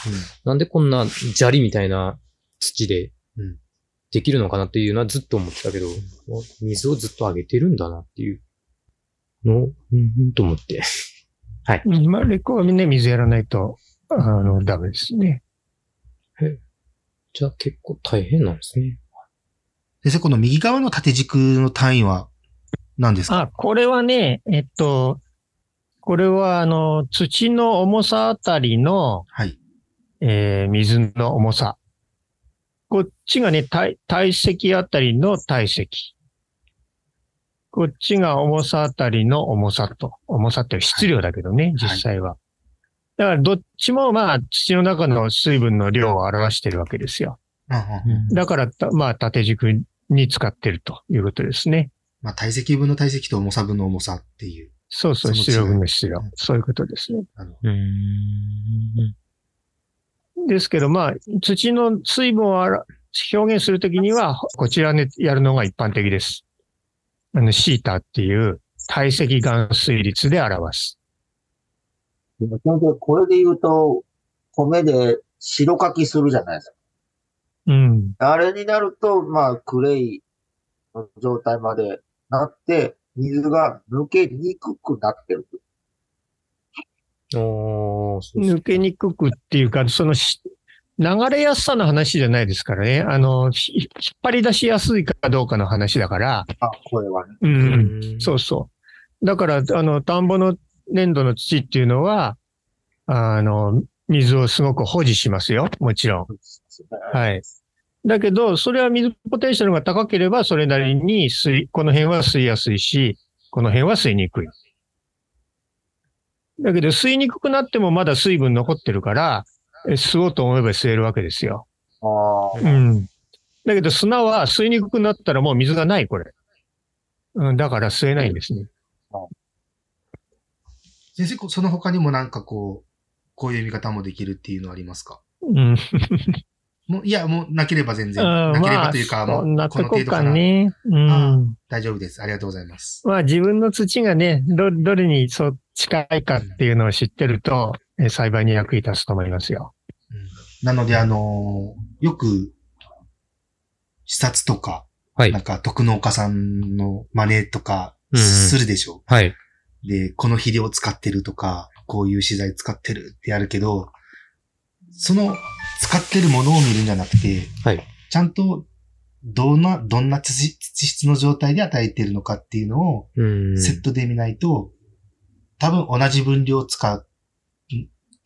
なんでこんな砂利みたいな土でできるのかなっていうのはずっと思ってたけど、うん、水をずっとあげてるんだなっていうのを、うん、と思って。はい。今、レコはみんな水やらないと、あの、ダメですね。え、じゃあ結構大変なんですね。先生、この右側の縦軸の単位は何ですか？あ、これはね、えっと、これは、あの、土の重さあたりの、はい。えー、水の重さ。こっちがね、体、体積あたりの体積。こっちが重さあたりの重さと。重さって質量だけどね、はい、実際は。だからどっちもまあ土の中の水分の量を表してるわけですよ。うん、だからまあ縦軸に使ってるということですね。まあ体積分の体積と重さ分の重さっていう。そうそう、質量分の質量。そういうことですね。なるほど。うーん。ですけどまあ土の水分を表現するときにはこちらでやるのが一般的です。あの、シータっていう体積含水率で表す。これで言うと、米で白かきするじゃないですか。うん。あれになると、まあ、クレイの状態までなって、水が抜けにくくなってる。おー、そうですね。抜けにくくっていうか、そのし、流れやすさの話じゃないですからね。あの、引っ張り出しやすいかどうかの話だから。あ、これはね。うん、うん。そうそう。だから、あの、田んぼの粘土の土っていうのは、あの、水をすごく保持しますよ。もちろん。はい。だけど、それは水ポテンシャルが高ければ、それなりに吸い、この辺は吸いやすいし、この辺は吸いにくい。だけど、吸いにくくなってもまだ水分残ってるから、吸おうと思えば吸えるわけですよ。ああ。うん。だけど、砂は吸いにくくなったらもう水がない、これ。うん、だから吸えないんですね。先生、その他にもなんかこう、こういう見方もできるっていうのはありますか？うん。もういや、もうなければ全然。なければというか、まあ、もう、この程度かな。ね、うん、ああ、大丈夫です。ありがとうございます。まあ自分の土がね、ど、どれにそう近いかっていうのを知ってると、うん、栽培に役に立つと思いますよ。うん、なので、あのー、よく、視察とか、はい、なんか、特農家さんの真似とか、するでしょう。うんうん、はい。で、この肥料使ってるとか、こういう資材使ってるってやるけど、その使ってるものを見るんじゃなくて、はい、ちゃんとどんな、どんな土、土質の状態で与えてるのかっていうのをセットで見ないと、多分同じ分量使う、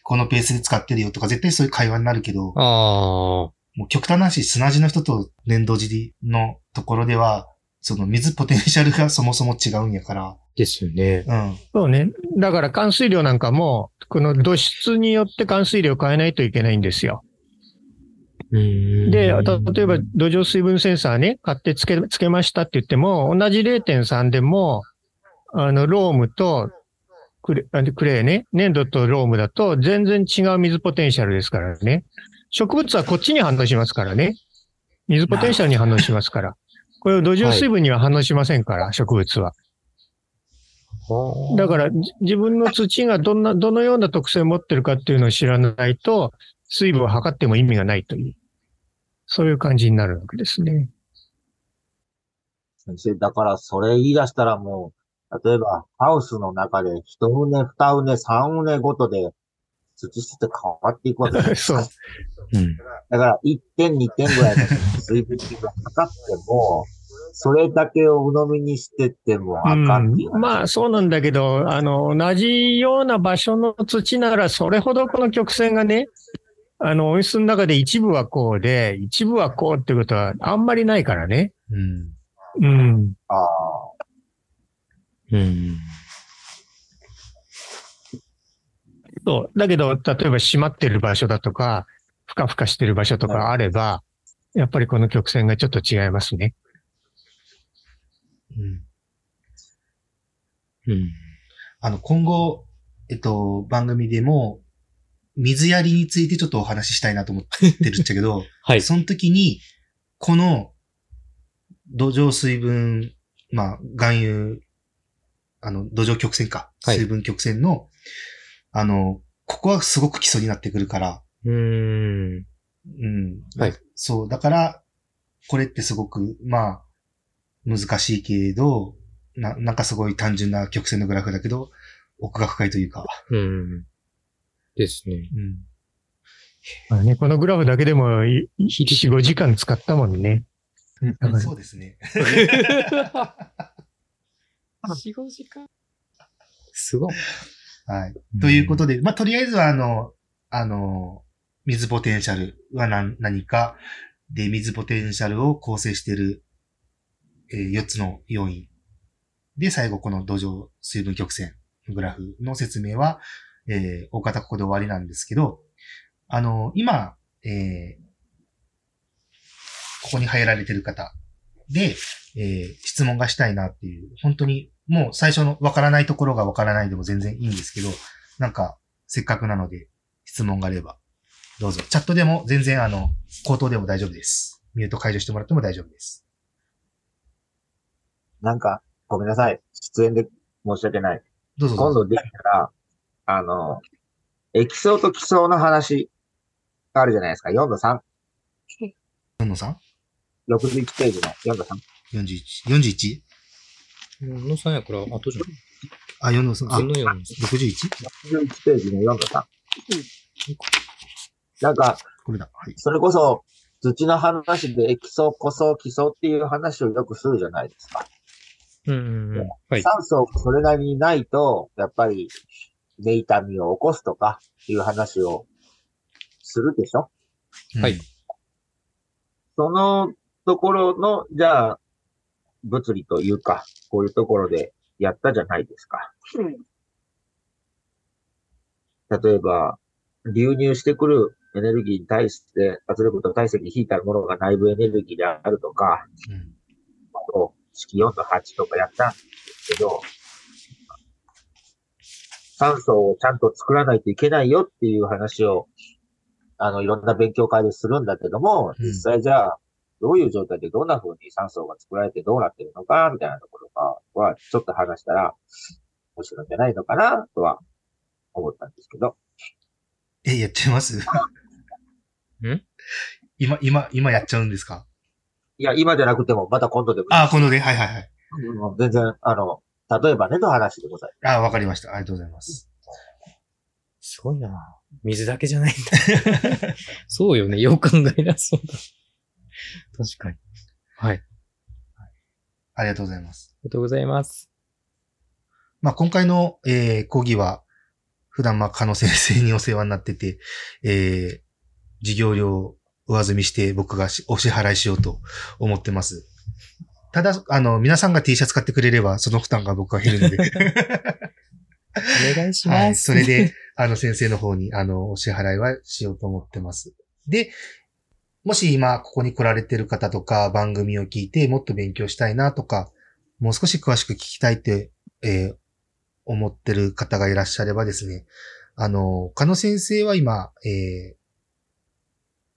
このペースで使ってるよとか絶対そういう会話になるけど、あもう極端な話、砂地の人と粘土地のところでは、その水ポテンシャルがそもそも違うんやから。ですよね。うん。そうね。だから、含水量なんかも、この土質によって含水量を変えないといけないんですよ。うんで、例えば、土壌水分センサーね、買ってつけ、つけましたって言っても、同じ れいてんさん でも、あの、ロームとクレ、クレーね、粘土とロームだと全然違う水ポテンシャルですからね。植物はこっちに反応しますからね。水ポテンシャルに反応しますから。これを土壌水分には反応しませんから、はい、植物は。だから、自分の土がどんな、どのような特性を持ってるかっていうのを知らないと、水分を測っても意味がないという、そういう感じになるわけですね。先生、だからそれ言い出したらもう、例えば、ハウスの中で一畝、二畝、三畝ごとで土質って変わっていくわけです。そう。うん、だから、いってん、にてんぐらいの水分がかかっても、それだけを鵜呑みにしてってもあかんっていう、うん。まあそうなんだけど、あの、同じような場所の土なら、それほどこの曲線がね、あの、温室の中で一部はこうで、一部はこうってことはあんまりないからね。うん。うん。ああ。うん。そう。だけど、例えば閉まってる場所だとか、ふかふかしてる場所とかあれば、やっぱりこの曲線がちょっと違いますね。うんうん、あの今後、えっと、番組でも水やりについてちょっとお話ししたいなと思ってるっちゃけど、はい、その時にこの土壌水分、まあ、含有、あの土壌曲線か、水分曲線の、はい、あのここはすごく基礎になってくるから、うーん、うん、はい、そうだからこれってすごくまあ。難しいけどな、なんかすごい単純な曲線のグラフだけど、奥が深いというか。うん。ですね。うん。まあね、このグラフだけでも、よん、ごじかん使ったもんね。うん、そうですね。よん、ごじかんすごい。はい。うん、ということで、まあ、とりあえずは、あの、あの、水ポテンシャルは何、何か、で、水ポテンシャルを構成しているよっつの要因。で、最後この土壌水分曲線グラフの説明は、えー、大方ここで終わりなんですけど、あの、今、えー、ここに入られてる方で、えー、質問がしたいなっていう、本当にもう最初のわからないところがわからないでも全然いいんですけど、なんかせっかくなので質問があれば、どうぞ。チャットでも全然あの、口頭でも大丈夫です。ミュート解除してもらっても大丈夫です。なんか、ごめんなさい。出演で申し訳ない。どうぞどうぞ。今度できたら、あの、液層と基層の話あるじゃないですか。よんのさん。よんの さん？ ろくじゅういち ページのよんの さん。よんじゅういち。よんじゅういち？ よんのさんやから、あ、どうじゃん。あ、よんのさん。あ、ろくじゅういち？ ろくじゅういち ページのよんのさん。なんか、これだ。はい。それこそ、土の話で液層、固層、基層っていう話をよくするじゃないですか。うんうんはい、酸素それなりにないと、やっぱり、根痛みを起こすとか、いう話をするでしょ？はい。そのところの、じゃあ、物理というか、こういうところでやったじゃないですか。うん、例えば、流入してくるエネルギーに対して、圧力と体積に引いたものが内部エネルギーであるとか、うん式よんのはちとかやったんですけど、酸素をちゃんと作らないといけないよっていう話を、あの、いろんな勉強会でするんだけども、うん、実際じゃあ、どういう状態でどんな風に酸素が作られてどうなってるのか、みたいなところかは、ちょっと話したら、面白いんじゃないのかな、とは思ったんですけど。え、やっちゃいますん今、今、今やっちゃうんですか？いや、今じゃなくても、また今度でもいい。ああ、今度で、はいはいはい。全然、あの、例えばね、の話でございます。ああ、わかりました。ありがとうございます。すごいな水だけじゃないんだ。そうよね。よく考えなそうだ。確かに。はい。ありがとうございます。ありがとうございます。まあ、今回の、えー、講義は、普段、まあ、加野先生にお世話になってて、えー、授業料、上積みして僕がお支払いしようと思ってます。ただ、あの、皆さんが T シャツ買ってくれれば、その負担が僕は減るので。お願いします。はい。それで、あの、先生の方に、あの、お支払いはしようと思ってます。で、もし今、ここに来られてる方とか、番組を聞いて、もっと勉強したいなとか、もう少し詳しく聞きたいって、えー、思ってる方がいらっしゃればですね、あの、加野先生は今、えー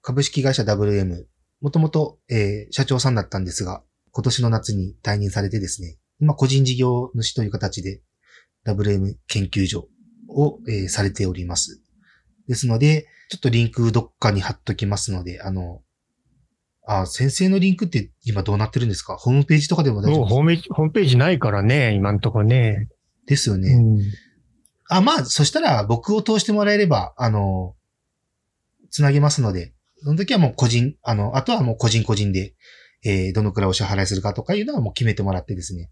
株式会社 ダブリューエム、もともと、えー、社長さんだったんですが、今年の夏に退任されてですね、今個人事業主という形で ダブリューエム 研究所を、えー、されております。ですので、ちょっとリンクどっかに貼っときますので、あの、あ、先生のリンクって今どうなってるんですか？ホームページとかでも大丈夫ですか？ホームページ、ホームページないからね、今んとこね。ですよね。うん、あ、まあ、そしたら僕を通してもらえれば、あの、つなげますので、その時はもう個人、あの、あとはもう個人個人で、えー、どのくらいお支払いするかとかいうのはもう決めてもらってですね。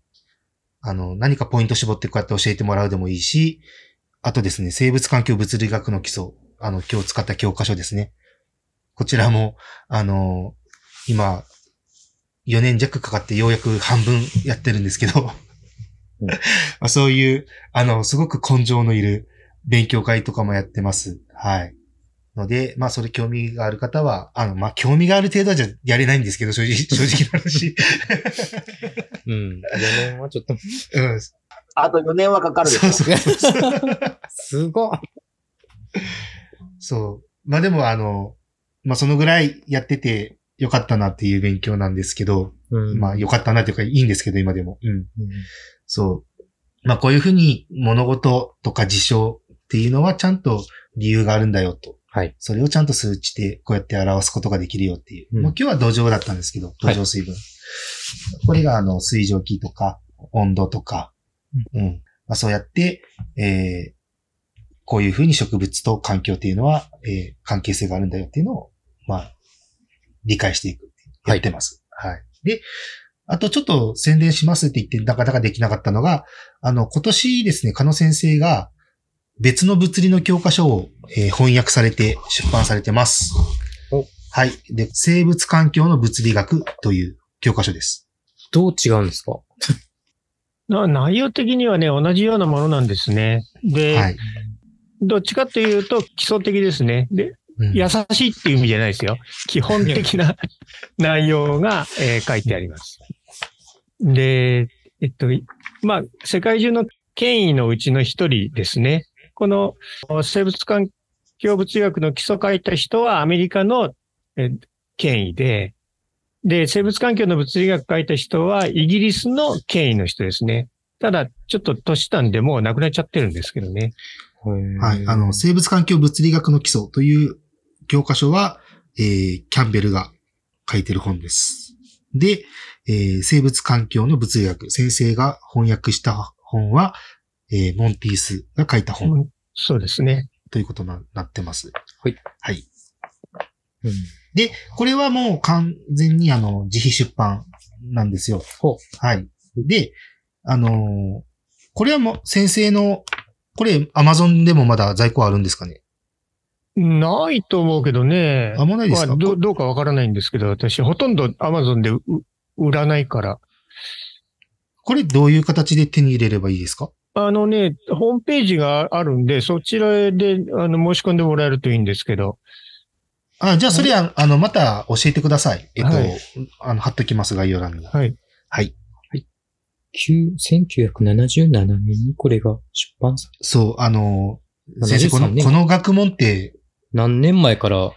あの、何かポイント絞ってこうやって教えてもらうでもいいし、あとですね、生物環境物理学の基礎、あの、今日使った教科書ですね。こちらも、あの、今、よねんじゃくかかってようやく半分やってるんですけど、うん、そういう、あの、すごく根性のいる勉強会とかもやってます。はい。ので、まあ、それ興味がある方は、あの、まあ、興味がある程度じゃやれないんですけど、正直、正直な話。うん。よねんはちょっと。うん。あとよねんはかかるでしょ。そうそうそうそうすごい。そう。まあ、でも、あの、まあ、そのぐらいやっててよかったなっていう勉強なんですけど、うん、まあ、よかったなというか、いいんですけど、今でも。うん。うん、そう。まあ、こういうふうに物事とか事象っていうのはちゃんと理由があるんだよと。はい。それをちゃんと数値でこうやって表すことができるよっていう。うん、もう今日は土壌だったんですけど、土壌水分。はい、これがあの、水蒸気とか、温度とか、うん。うんまあ、そうやって、えー、こういうふうに植物と環境っていうのは、えー、関係性があるんだよっていうのを、まあ、理解していく。やってます。はい。はい、で、あとちょっと宣伝しますって言ってなかなかできなかったのが、あの、今年ですね、加野先生が、別の物理の教科書を、えー、翻訳されて出版されてます。はい。で、生物環境の物理学という教科書です。どう違うんですか？な内容的にはね、同じようなものなんですね。で、はい、どっちかというと基礎的ですね。で、うん、優しいっていう意味じゃないですよ。基本的な内容が、えー、書いてあります。で、えっと、まあ、世界中の権威のうちの一人ですね。この生物環境物理学の基礎を書いた人はアメリカの権威で、で、生物環境の物理学書いた人はイギリスの権威の人ですね。ただ、ちょっと年たんでもう亡くなっちゃってるんですけどね。はい。あの、生物環境物理学の基礎という教科書は、えー、キャンベルが書いてる本です。で、えー、生物環境の物理学、先生が翻訳した本は、えー、モンティースが書いた本、うん。そうですね。ということになってます。はい。はい。うん、で、これはもう完全にあの、自費出版なんですよ。ほう。はい。で、あのー、これはもう先生の、これ Amazon でもまだ在庫あるんですかね？ないと思うけどね。あ、もうないですか？まあ、ど, どうかわからないんですけど、私ほとんど Amazon で売らないから。これどういう形で手に入れればいいですか？あのね、ホームページがあるんで、そちらであの申し込んでもらえるといいんですけど。あ、じゃあそれは、あの、また教えてください。えっと、はい、あの、貼っときます、概要欄に。はい。はい。はい。せんきゅうひゃくななじゅうななねんにこれが出版された。そう、あの、先生、この、この学問って。何年前から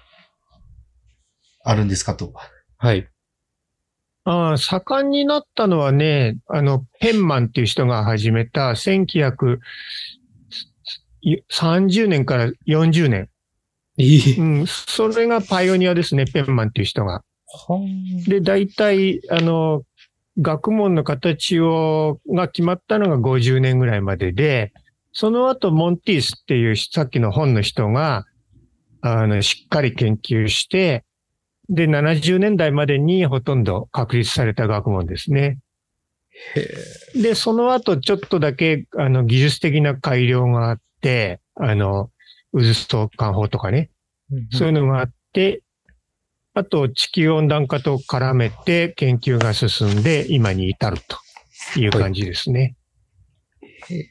あるんですかと。はい。ああ、盛んになったのはね、あの、ペンマンっていう人が始めたせんきゅうひゃくさんじゅうねんからよんじゅうねん。いい。うん、それがパイオニアですね、ペンマンっていう人が。で、大体、あの、学問の形を、が決まったのがごじゅうねんぐらいまでで、その後、モンティースっていうさっきの本の人が、あの、しっかり研究して、で、ななじゅうねんだいまでにほとんど確立された学問ですね。で、その後ちょっとだけ、あの、技術的な改良があって、あの、渦相関法とかね、うん、そういうのがあって、あと地球温暖化と絡めて研究が進んで今に至るという感じですね。はい、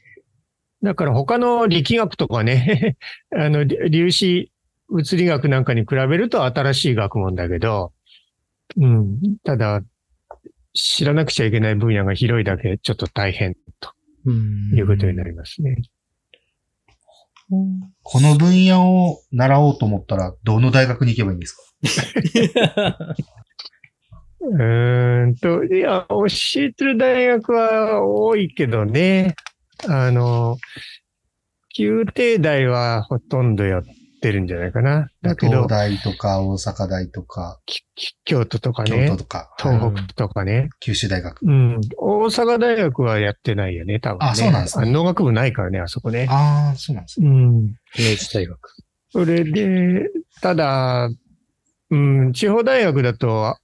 だから他の力学とかね、あの、粒子、物理学なんかに比べると新しい学問だけど、うん、ただ、知らなくちゃいけない分野が広いだけ、ちょっと大変ということになりますね。この分野を習おうと思ったら、どの大学に行けばいいんですか？うーんと、いや、教えてる大学は多いけどね、あの、宮廷大はほとんどやって、ってるんじゃないかな。だけど東大とか大阪大とか京都とかね、京都とか東北とかね、うん、九州大学、うん、大阪大学はやってないよね多分ね。あ、そうなんですね。農学部ないからねあそこね。ああ、そうなんですね。うん、明治大学。それでただ、うん、地方大学だと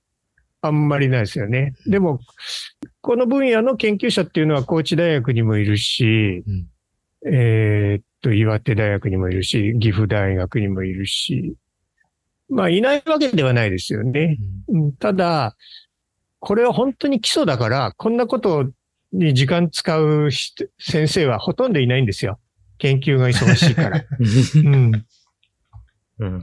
あんまりないですよね。でもこの分野の研究者っていうのは高知大学にもいるし、うん、えー、っと岩手大学にもいるし、岐阜大学にもいるし、まあいないわけではないですよね。うん、ただこれは本当に基礎だからこんなことに時間使う先生はほとんどいないんですよ。研究が忙しいから。うんうん、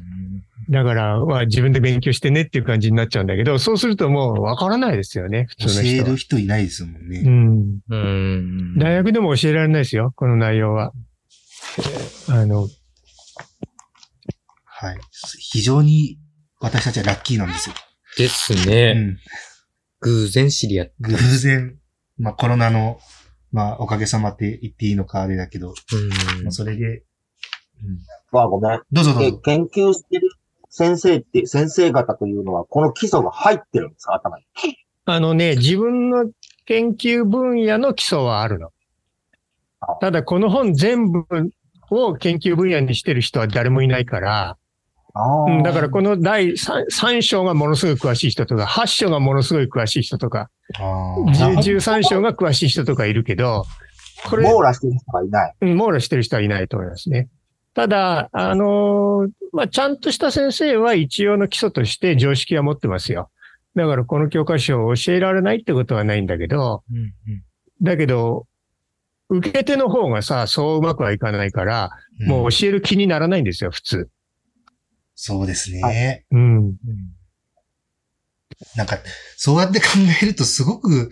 だから、まあ、自分で勉強してねっていう感じになっちゃうんだけど、そうするともう分からないですよね、普通の人。教える人いないですもんね。うん。うん、大学でも教えられないですよ、この内容は。あの。はい。非常に私たちはラッキーなんですよ。ですね。うん、偶然知り合った。偶然。まあ、コロナの、まあ、おかげさまって言っていいのかあれだけど、うん、まあ、それで、うん、まあごめん。どうぞどうぞ。研究してる先生って、先生方というのは、この基礎が入ってるんですか、頭に。あのね、自分の研究分野の基礎はあるの。ただ、この本全部を研究分野にしてる人は誰もいないから、あ、うん、だからこのだいさん章がものすごい詳しい人とか、はち章がものすごい詳しい人とか、あ、じゅうさん章が詳しい人とかいるけど、これ。網羅してる人はいない。うん、網羅してる人はいないと思いますね。ただ、あのー、まあ、ちゃんとした先生は一応の基礎として常識は持ってますよ。だからこの教科書を教えられないってことはないんだけど、うんうん、だけど、受け手の方がさ、そううまくはいかないから、うん、もう教える気にならないんですよ、普通。そうですね。うん。うん、なんか、そうやって考えるとすごく、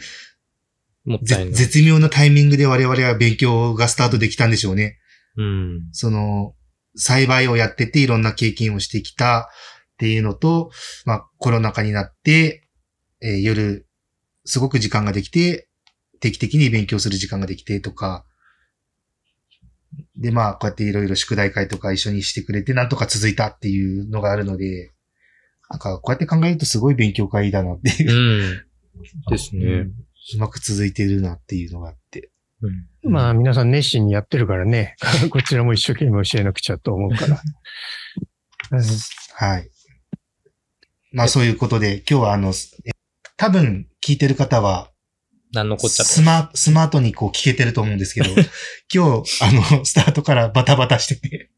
もったいない。絶妙なタイミングで我々は勉強がスタートできたんでしょうね。うん、その、栽培をやってていろんな経験をしてきたっていうのと、まあコロナ禍になって、えー、夜、すごく時間ができて、定期的に勉強する時間ができてとか、でまあこうやっていろいろ宿題会とか一緒にしてくれてなんとか続いたっていうのがあるので、なんかこうやって考えるとすごい勉強会だなっていう、うん。ですね、うん。うまく続いてるなっていうのがあって。うん、まあ皆さん熱心にやってるからね、こちらも一生懸命教えなくちゃと思うから。うん、はい。まあそういうことで、今日はあの、多分聞いてる方は、何のこっちゃスマ、スマートにこう聞けてると思うんですけど、今日あの、スタートからバタバタしてて、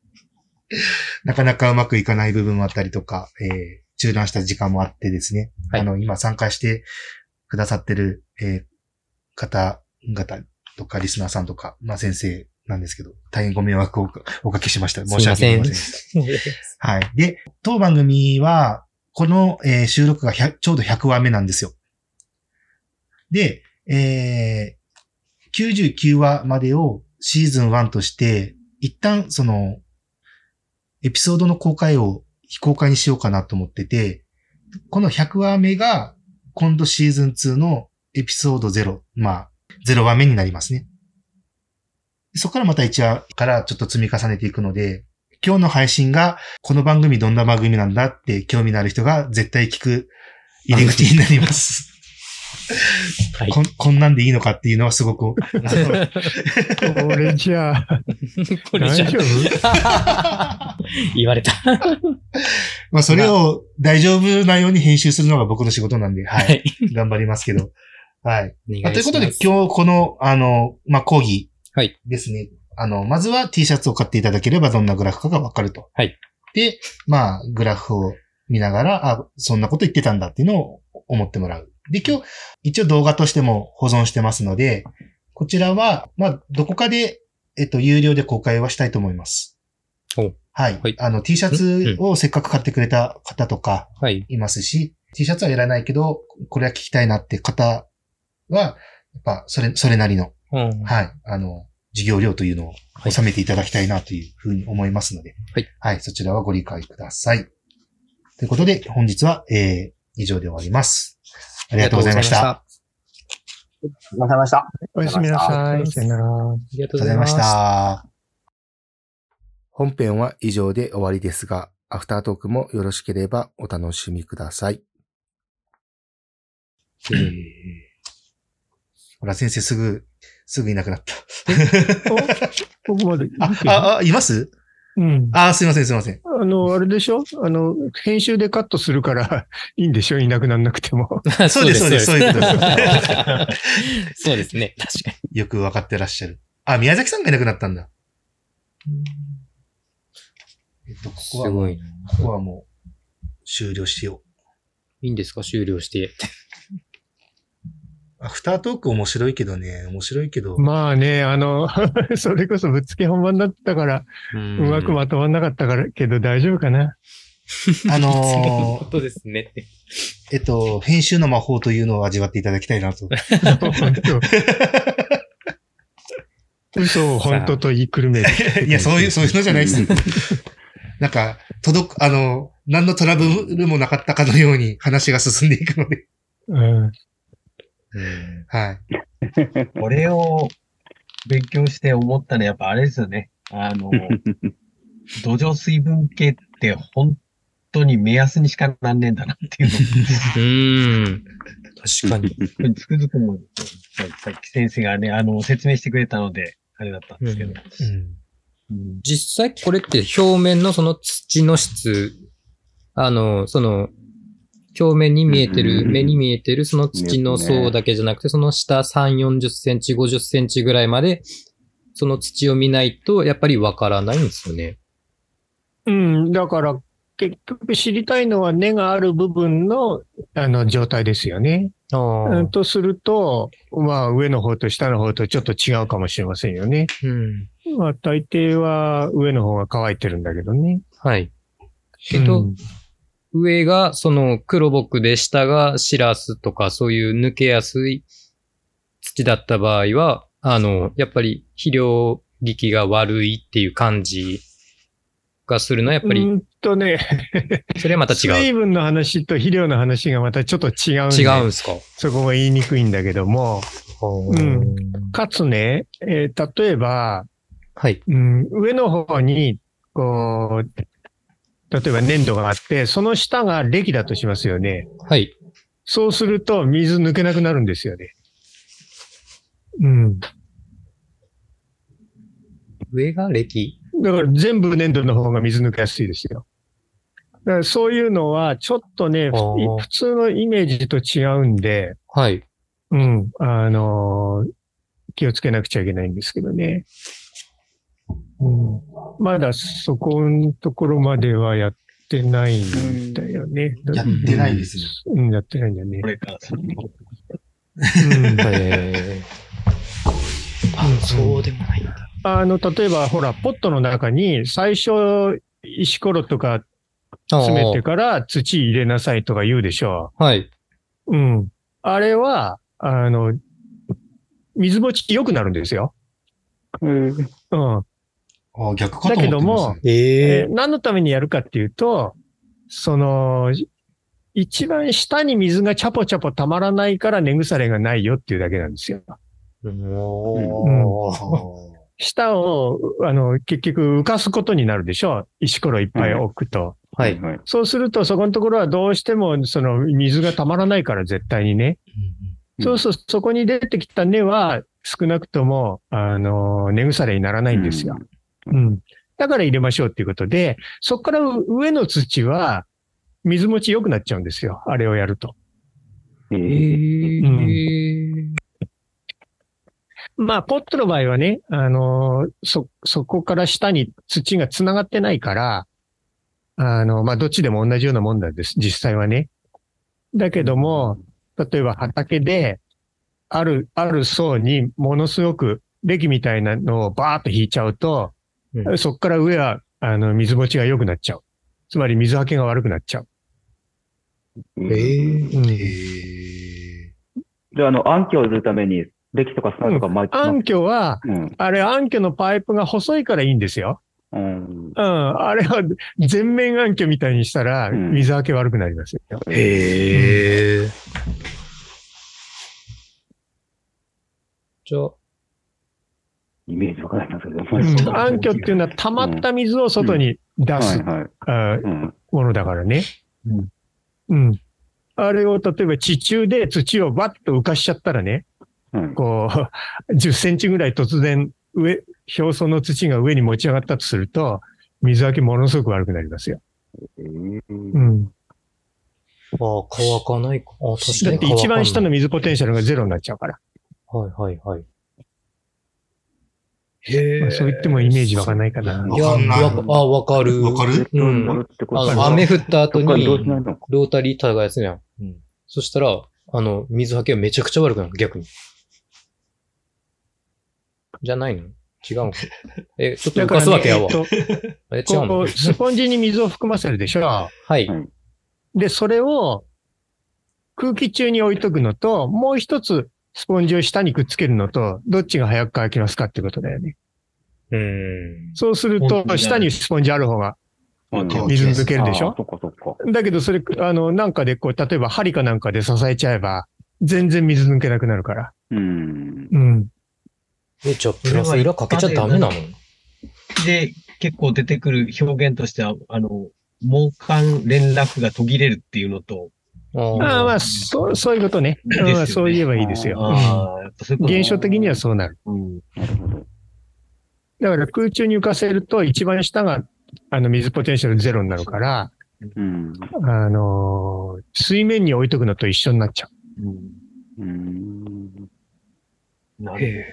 なかなかうまくいかない部分もあったりとか、えー、中断した時間もあってですね、はい、あの、今参加してくださってる、えー、方々、とか、リスナーさんとか、まあ、先生なんですけど、大変ご迷惑をおかけしました。申し訳ございません。はい。で、当番組は、この、えー、収録がちょうどひゃくわめなんですよ。で、えー、きゅうじゅうきゅうわまでをシーズンワンとして、一旦、その、エピソードの公開を非公開にしようかなと思ってて、このひゃくわめが、今度シーズンツーのエピソードゼロ、まあ、ゼロわめになりますね。そこからまたいちわからちょっと積み重ねていくので、今日の配信がこの番組どんな番組なんだって興味のある人が絶対聞く入り口になります。はい、こ, こんなんでいいのかっていうのはすごく。これじゃあ、これじゃあ言われた。まあそれを大丈夫なように編集するのが僕の仕事なんで、はい。はい、頑張りますけど。はい。まあ、ということで今日この、あの、まあ、講義ですね。はい、あの、まずは T シャツを買っていただければどんなグラフかがわかると。はい。で、まあ、グラフを見ながら、あ、そんなこと言ってたんだっていうのを思ってもらう。で、今日、一応動画としても保存してますので、こちらは、まあ、どこかで、えっと、有料で公開はしたいと思います。お、はい。はい。あの、T シャツをせっかく買ってくれた方とか、いますし、はい、T シャツはいらないけど、これは聞きたいなって方、は、やっぱ、それ、それなりの、うん、はい、あの、授業料というのを収めていただきたいなというふうに思いますので、はい、はい、そちらはご理解ください。ということで、本日は、えー、以上で終わります。ありがとうございました。お疲れ様でした。おやすみなさい。さよなら。ありがとうございました。本編は以上で終わりですが、アフタートークもよろしければお楽しみください。えー、ほら先生すぐ、すぐいなくなった。ここまで。あ、あ、あ、います?うん。あ、すいません、すいません。あの、あれでしょ?あの、編集でカットするからいいんでしょ?いなくなんなくても。そうです、そうです、そういうことです。そうですね、確かに。よくわかってらっしゃる。あ、宮崎さんがいなくなったんだ。えっと、ここは、すごいな。ここはもう、終了してよ。いいんですか?終了して。アフタートーク面白いけどね、面白いけど。まあね、あの、それこそぶっつけ本番だったから、う, うまくまとまんなかったからけど大丈夫かな。あのー、そういうことですね。えっと、編集の魔法というのを味わっていただきたいなと。本当嘘を本当と言いくるめる。いや、そういう、そういうのじゃないです。なんか、届く、あの、何のトラブルもなかったかのように話が進んでいくので。うんうん、はい。これを勉強して思ったのはやっぱあれですよね。あの、土壌水分計って本当に目安にしかなんねえんだなっていうの。うん。確かに。つくづくも、さっき先生がね、あの、説明してくれたので、あれだったんですけど。うんうん、実際これって表面のその土の質、あの、その、表面に見えてる、目に見えてるその土の層だけじゃなくて、その下さんじゅう、よんじゅっセンチ、ごじゅっセンチぐらいまで、その土を見ないと、やっぱりわからないんですよね。うん、だから、結局知りたいのは根がある部分の、あの、状態ですよね。あとすると、まあ、上の方と下の方とちょっと違うかもしれませんよね。うん。まあ、大抵は上の方が乾いてるんだけどね。はい。えっと、うん上がその黒ぼくで下がシラスとかそういう抜けやすい土だった場合は、あの、やっぱり肥料力が悪いっていう感じがするのはやっぱり。うんとね。それはまた違う。水分の話と肥料の話がまたちょっと違うんで。違うんですか。そこも言いにくいんだけども。うん、かつね、えー、例えば、はいうん、上の方に、こう、例えば粘土があって、その下が礫だとしますよね。はい。そうすると水抜けなくなるんですよね。うん。上が礫?だから全部粘土の方が水抜けやすいですよ。だからそういうのはちょっとね、普通のイメージと違うんで、はい。うん。あのー、気をつけなくちゃいけないんですけどね。うん、まだそこのところまではやってないんだよね。やってないですよ。うん、やってないんだよね。これからそのうん、えー、あ、そうでもないんだ。あの、例えば、ほら、ポットの中に最初、石ころとか詰めてから土入れなさいとか言うでしょう。はい。うん。あれは、あの、水持ち良くなるんですよ。うん。うんああ逆かと思ってますね、だけども、えー、何のためにやるかっていうと、その、一番下に水がチャポチャポ溜まらないから根腐れがないよっていうだけなんですよ。おうん、下を、あの、結局浮かすことになるでしょ。石ころいっぱい置くと。はいはい、そうすると、そこのところはどうしても、その、水が溜まらないから絶対にね。うん、そうすると、そこに出てきた根は少なくとも、あの、根腐れにならないんですよ。うんうん。だから入れましょうっていうことで、そこから上の土は水持ち良くなっちゃうんですよ。あれをやると。えーうん、まあ、ポットの場合はね、あのー、そ、そこから下に土が繋がってないから、あのー、まあ、どっちでも同じようなもんなんです。実際はね。だけども、例えば畑で、ある、ある層にものすごく礫みたいなのをバーッと引いちゃうと、そこから上は、あの、水持ちが良くなっちゃう。つまり水はけが悪くなっちゃう。えーうん、じゃあ、あの、暗渠をするために、礫とか砂とか巻いて、うん、暗渠は、うん、あれ、暗渠のパイプが細いからいいんですよ。うん。うん。あれは、全面暗渠みたいにしたら、水はけ悪くなりますよ。うん、へぇ、うん、じゃあ、イメージわからないんですけど、うん、暗渠っていうのは溜まった水を外に出すものだからね、うんうん、あれを例えば地中で土をバッと浮かしちゃったらね、うん、こうじゅっセンチぐらい突然上表層の土が上に持ち上がったとすると水はけものすごく悪くなりますよ。えーうん、ああ乾かないか。あ確かに乾かない。だって一番下の水ポテンシャルがゼロになっちゃうから。はいはいはい。へえ、まあ。そう言ってもイメージわかんないかな。いや、あ、わかる。わかる？うん。あの、雨降った後に、ロータリー耕すじゃん。うん。そしたら、あの、水はけがめちゃくちゃ悪くなる、逆に。じゃないの？違うの？え、ちょっと浮かすわけやわ。ねえっと、え、違うの？スポンジに水を含ませるでしょ。はい。で、それを空気中に置いとくのと、もう一つ、スポンジを下にくっつけるのと、どっちが早く乾きますかってことだよね。うーん。そうすると、下にスポンジある方が、水抜けるでしょ？そっかそっか。だけどそれ、あの、なんかでこう、例えば針かなんかで支えちゃえば、全然水抜けなくなるから。うーん。うん。え、じゃあ、プラス裏かけちゃダメなの？で、結構出てくる表現としては、あの、網間連絡が途切れるっていうのと、ああまあ、そう、そういうことね。ねまあ、そう言えばいいですよ。ああそういう現象的にはそうなる。うん、なるほど。だから空中に浮かせると一番下があの水ポテンシャルゼロになるから、うん、あのー、水面に置いとくのと一緒になっちゃう。うん。うん、なる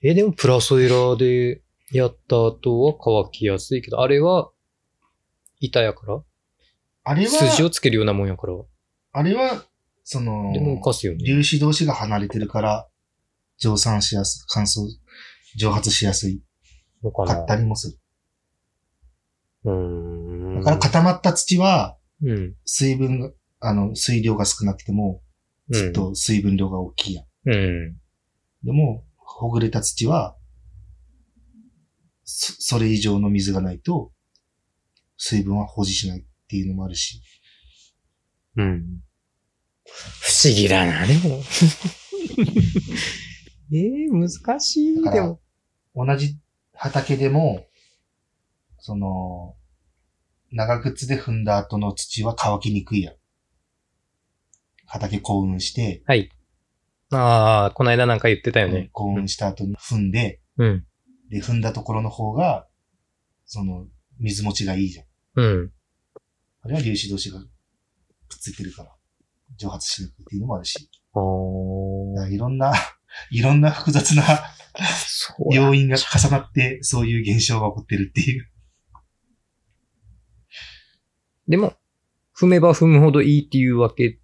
え、でもプラソエラーでやった後は乾きやすいけど、あれは板やからあれは筋をつけるようなもんやから。あれは、その、でも浮かすよね、粒子同士が離れてるから、蒸散しやすい、乾燥、蒸発しやすい。のかな。かったりもする。うーん。だから固まった土は、うん、水分が、あの、水量が少なくても、ずっと水分量が大きいやん。うん。でも、ほぐれた土は、そ、それ以上の水がないと、水分は保持しない。っていうのもあるし。うん。不思議だな、でも。えー、難しい。でも。同じ畑でも、その、長靴で踏んだ後の土は乾きにくいやん。畑耕運して。はい。ああ、この間なんか言ってたよね。耕運した後に踏んで、うん。で、踏んだところの方が、その、水持ちがいいじゃん。うん。あれは粒子同士がくっついてるから、蒸発しにくいっていうのもあるし。いろんな、いろんな複雑な要因が重なって、そういう現象が起こってるっていう。でも、踏めば踏むほどいいっていうわけ。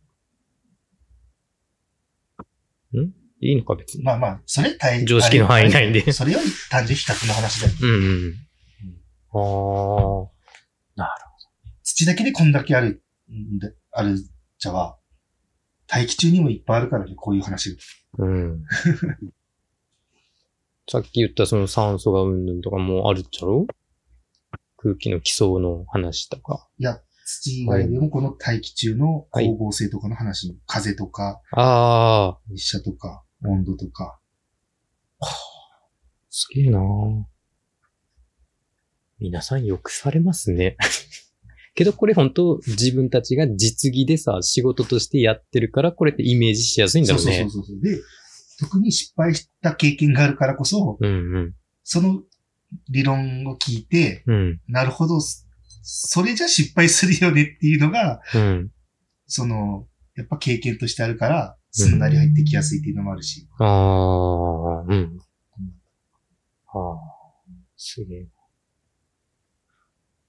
ん？いいのか別に。まあまあ、それ大常識の範囲内で。それより単純比較の話だよね。うんうん。うん、ああ。なるほど。土だけでこんだけある、ある茶は、大気中にもいっぱいあるからね、こういう話。うん。さっき言ったその酸素がうんぬんとかもあるっちゃろ？空気の基礎の話とか。いや、土以外でもこの大気中の光合成とかの話、はい、風とか、ああ。日射とか、温度とか。はあ、すげえなぁ。皆さんよくされますね。けどこれ本当自分たちが実技でさ、仕事としてやってるから、これってイメージしやすいんだろうね。そうそうそうそう。で、特に失敗した経験があるからこそ、うんうん、その理論を聞いて、うん、なるほど、それじゃ失敗するよねっていうのが、うん、その、やっぱ経験としてあるから、すんなり入ってきやすいっていうのもあるし。うん、ああ、うん。うん、はあ、すげえ。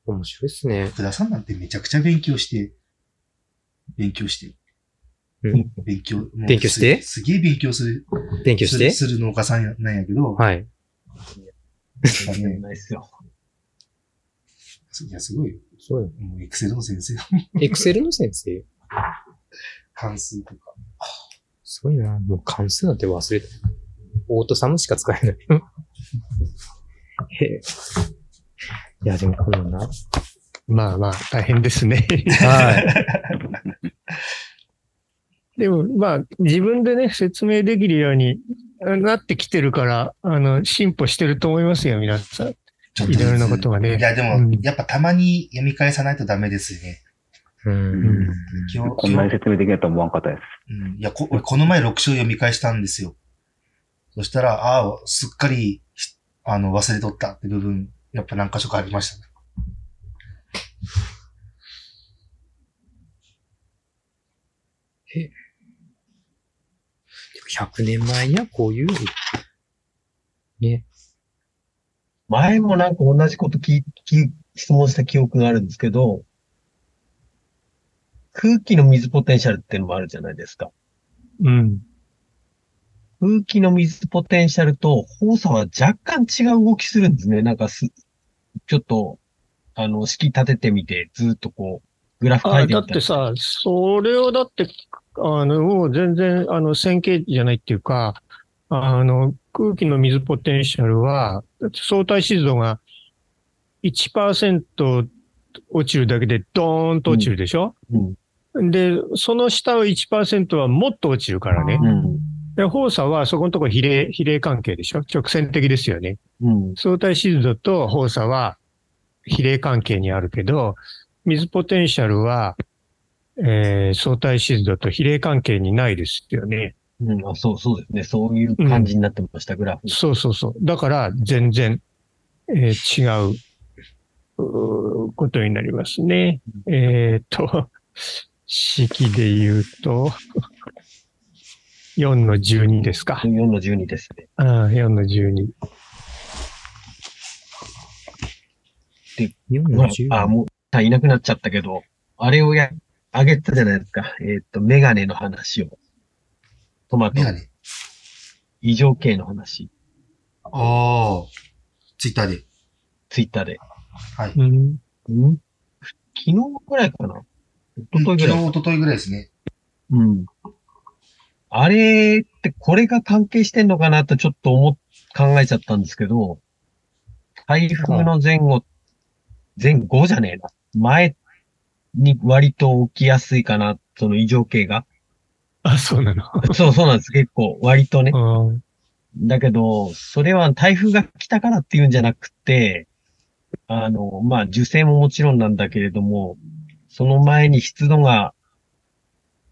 面白いですね。福田さんなんてめちゃくちゃ勉強して、勉強して。うん、勉強。勉強してすげえ勉強する。勉強してする農家さんなんやけど。はい。いや、ないっすよ。いや、すごいよ。そうよ。もうエクセルの先生。エクセルの先生関数とか。すごいな。もう関数なんて忘れた。オートサムしか使えない。へえ。いや、でもこんな。まあまあ、大変ですね。はい。でも、まあ、自分でね、説明できるようになってきてるから、あの、進歩してると思いますよ、皆さん。いろいろなことがね。いや、でも、うん、やっぱたまに読み返さないとダメですよね。うん。こんなに説明できないと思わんかったです。うん、いやこ、この前ろく章読み返したんですよ。そしたら、ああ、すっかり、あの、忘れとったって部分、やっぱ何箇所かありましたね。え、ひゃくねんまえにはこういう、ね。前もなんか同じこと聞き、質問した記憶があるんですけど、空気の水ポテンシャルっていうのもあるじゃないですか。うん。空気の水ポテンシャルと放射は若干違う動きするんですね。なんかす、ちょっと、あの、式立ててみて、ずっとこう、グラフ書いてみた。あ、だってさ、それをだって、あの、もう全然、あの、線形じゃないっていうか、あの、空気の水ポテンシャルは、相対湿度が いちパーセント 落ちるだけでドーンと落ちるでしょ、うんうん、で、その下を いちパーセント はもっと落ちるからね。うん、で、放射はそこのところ比例、比例関係でしょ、直線的ですよね。うん、相対湿度と放射は比例関係にあるけど、水ポテンシャルは、えー、相対湿度と比例関係にないですよね。うん、あ、そうそうですね。そういう感じになってました、うん、グラフ。そうそうそう。だから、全然、えー、違う、うことになりますね。うん、えっと、式で言うと、よんのじゅうに ですか。よんのじゅうにですね。ああ、よんのじゅうに。で、よんのじゅうに。あ、もう、いなくなっちゃったけど、あれをや、あげたじゃないですか。えー、っと、メガネの話を。トマト。メガネ。異常系の話。ああ。ツイッターで。ツイッターで。はい。うん、昨日ぐらいかな。一昨日ぐらい。昨日、一昨日ぐらいですね。うん。あれってこれが関係してんのかなとちょっと思っ、考えちゃったんですけど、台風の前後、前後じゃねえな。前に割と起きやすいかな、その異常系が。あ、そうなのそうそうなんです。結構、割とね。だけど、それは台風が来たからっていうんじゃなくて、あの、まあ、受精ももちろんなんだけれども、その前に湿度が、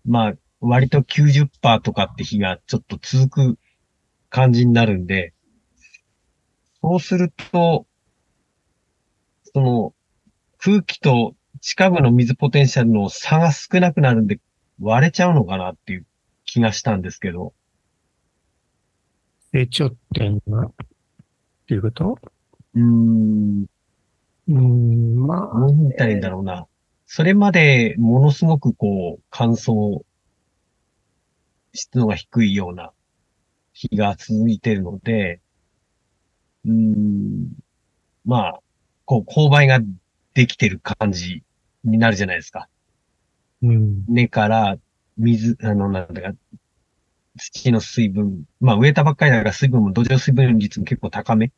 まあ、割と きゅうじゅっパーセント とかって日がちょっと続く感じになるんで、そうすると、その、空気と、近くの水ポテンシャルの差が少なくなるんで割れちゃうのかなっていう気がしたんですけど。成長点が、っていうこと？うーん。うーん、まあ。何言ったらいいんだろうな。それまでものすごくこう、乾燥、湿度が低いような日が続いてるので、うーん、まあ、こう、勾配ができてる感じになるじゃないですか。うん。根から、水、あの、なんだか、土の水分、まあ植えたばっかりだから水分も、土壌水分率も結構高め。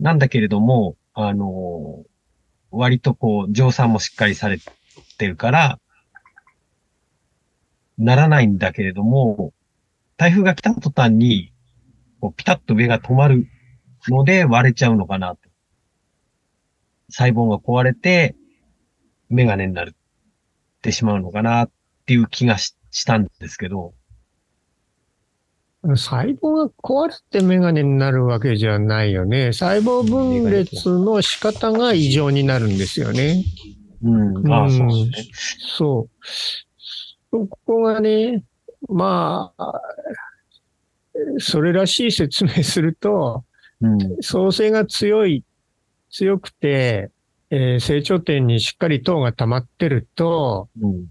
なんだけれども、あのー、割とこう、蒸散もしっかりされてるから、ならないんだけれども、台風が来た途端に、こうピタッと上が止まるので割れちゃうのかなと。細胞が壊れて、メガネになる。ってしまうのかなっていう気が し, したんですけど。細胞が壊れてメガネになるわけじゃないよね。細胞分裂の仕方が異常になるんですよね。うん。ああ、そうですね。そう。そこがね、まあ、それらしい説明すると、うん、創生が強い、強くて、えー、成長点にしっかり糖が溜まってると、うん、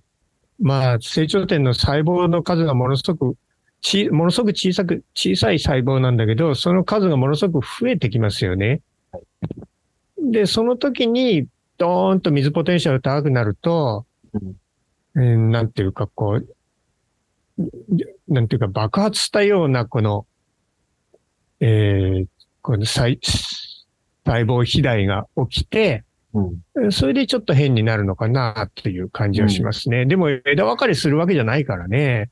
まあ、成長点の細胞の数がものすごく、ち、ものすごく小さく、小さい細胞なんだけど、その数がものすごく増えてきますよね。で、その時に、ドーンと水ポテンシャル高くなると、うん、えー、なんていうかこう、なんていうか爆発したようなこの、えー、この細、細胞肥大が起きて、うん、それでちょっと変になるのかなっていう感じはしますね。うん、でも枝分かれするわけじゃないからね。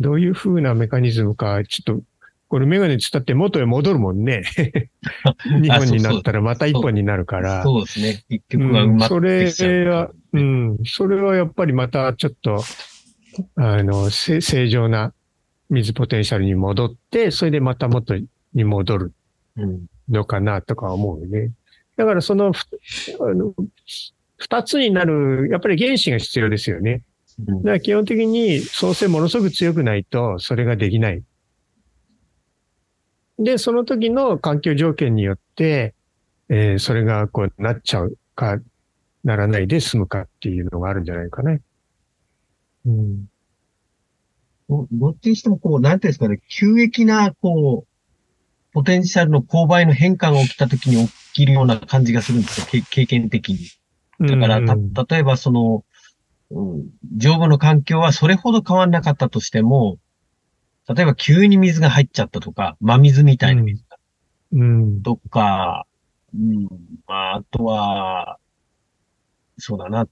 どういう風なメカニズムかちょっとこれメガネつったって元へ戻るもんね。日本になったらまた一本になるから。そうですね。結局は埋まってきちゃう、ね、うん。それは、うん。それはやっぱりまたちょっと、あの、正常な水ポテンシャルに戻って、それでまた元に戻るのかなとか思うよね。うん、だからその、あの、二つになる、やっぱり原子が必要ですよね。だから基本的に創生ものすごく強くないとそれができない。で、その時の環境条件によって、えー、それがこうなっちゃうか、ならないで済むかっていうのがあるんじゃないかね。うん。どっちにしてもこう、なんていうんですかね、急激なこう、ポテンシャルの勾配の変化が起きた時に起きるような感じがするんですよ、経験的に。だから、た、例えばその、うん、上部の環境はそれほど変わんなかったとしても、例えば急に水が入っちゃったとか、真水みたいな水が、うん、とか、うん、あとは、そうだな、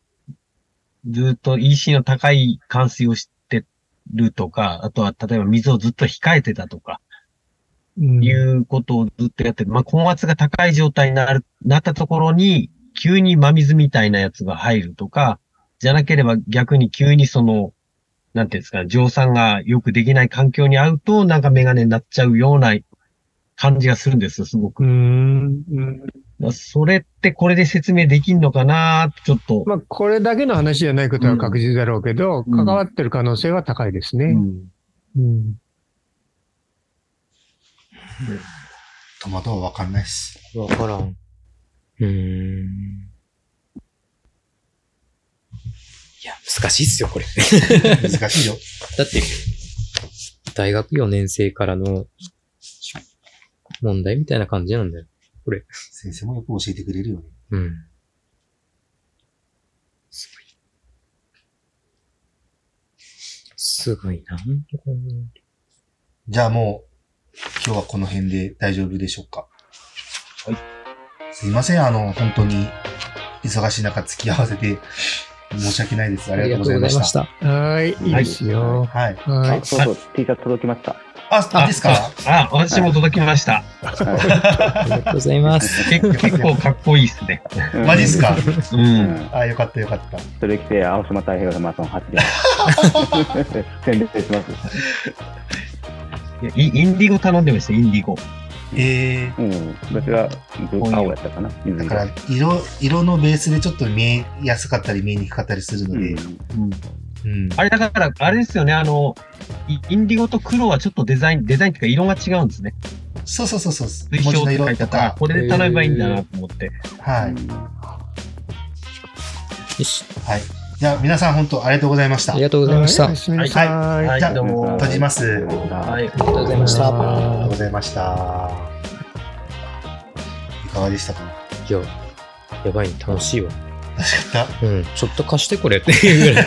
ずっと イーシー の高い換水をしてるとか、あとは例えば水をずっと控えてたとか、うん、いうことをずっとやってる。まあ、高圧が高い状態になる、なったところに、急に真水みたいなやつが入るとか、じゃなければ逆に急にその、なんていうんですか、蒸散がよくできない環境に合うと、なんかメガネになっちゃうような感じがするんですよ、すごく。うーん、それってこれで説明できんのかなちょっと。まあ、これだけの話じゃないことは確実だろうけど、うん、関わってる可能性は高いですね。うんうん、トマトはわかんないです。わからん。うーん。いや、難しいっすよ、これ。難しいよ。だって、大学よねんせいからの問題みたいな感じなんだよ、これ。先生もよく教えてくれるよね。うん。すごい。すごいな。じゃあもう、今日はこの辺で大丈夫でしょうか。はい。すいません、あの、本当に、忙しい中付き合わせて、申し訳ないです。ありがとうございました。はい、いいですよ。はい。はい。そうそう、T シャツ届きました。あ、あですか。あ、私も届きました。ありがとうございます。結構かっこいいですね。マジですか。うん。あ、よかったよかった。それ着て青島太平洋のマラソン走ります。宣伝します。インディゴ頼んでました。インディゴ。ええー、うん、私は青やったかな。だから色色のベースでちょっと見えやすかったり見えにくかったりするので、うんうん、あれだからあれですよね、あのインディゴと黒はちょっとデザインデザインっていうか色が違うんですね。そうそうそうそう。水晶の色とかこれで頼めばいいんだなと思って。はい。よし。はい。じゃあ皆さん本当ありがとうございました。ありがとうございました。はい。じゃあ閉じます。はい。ありがとうございました。ありがとうございました。いかがでしたか。いや、やばい、楽しいわ。楽しかった。うん。ちょっと貸してこれっていうぐらい。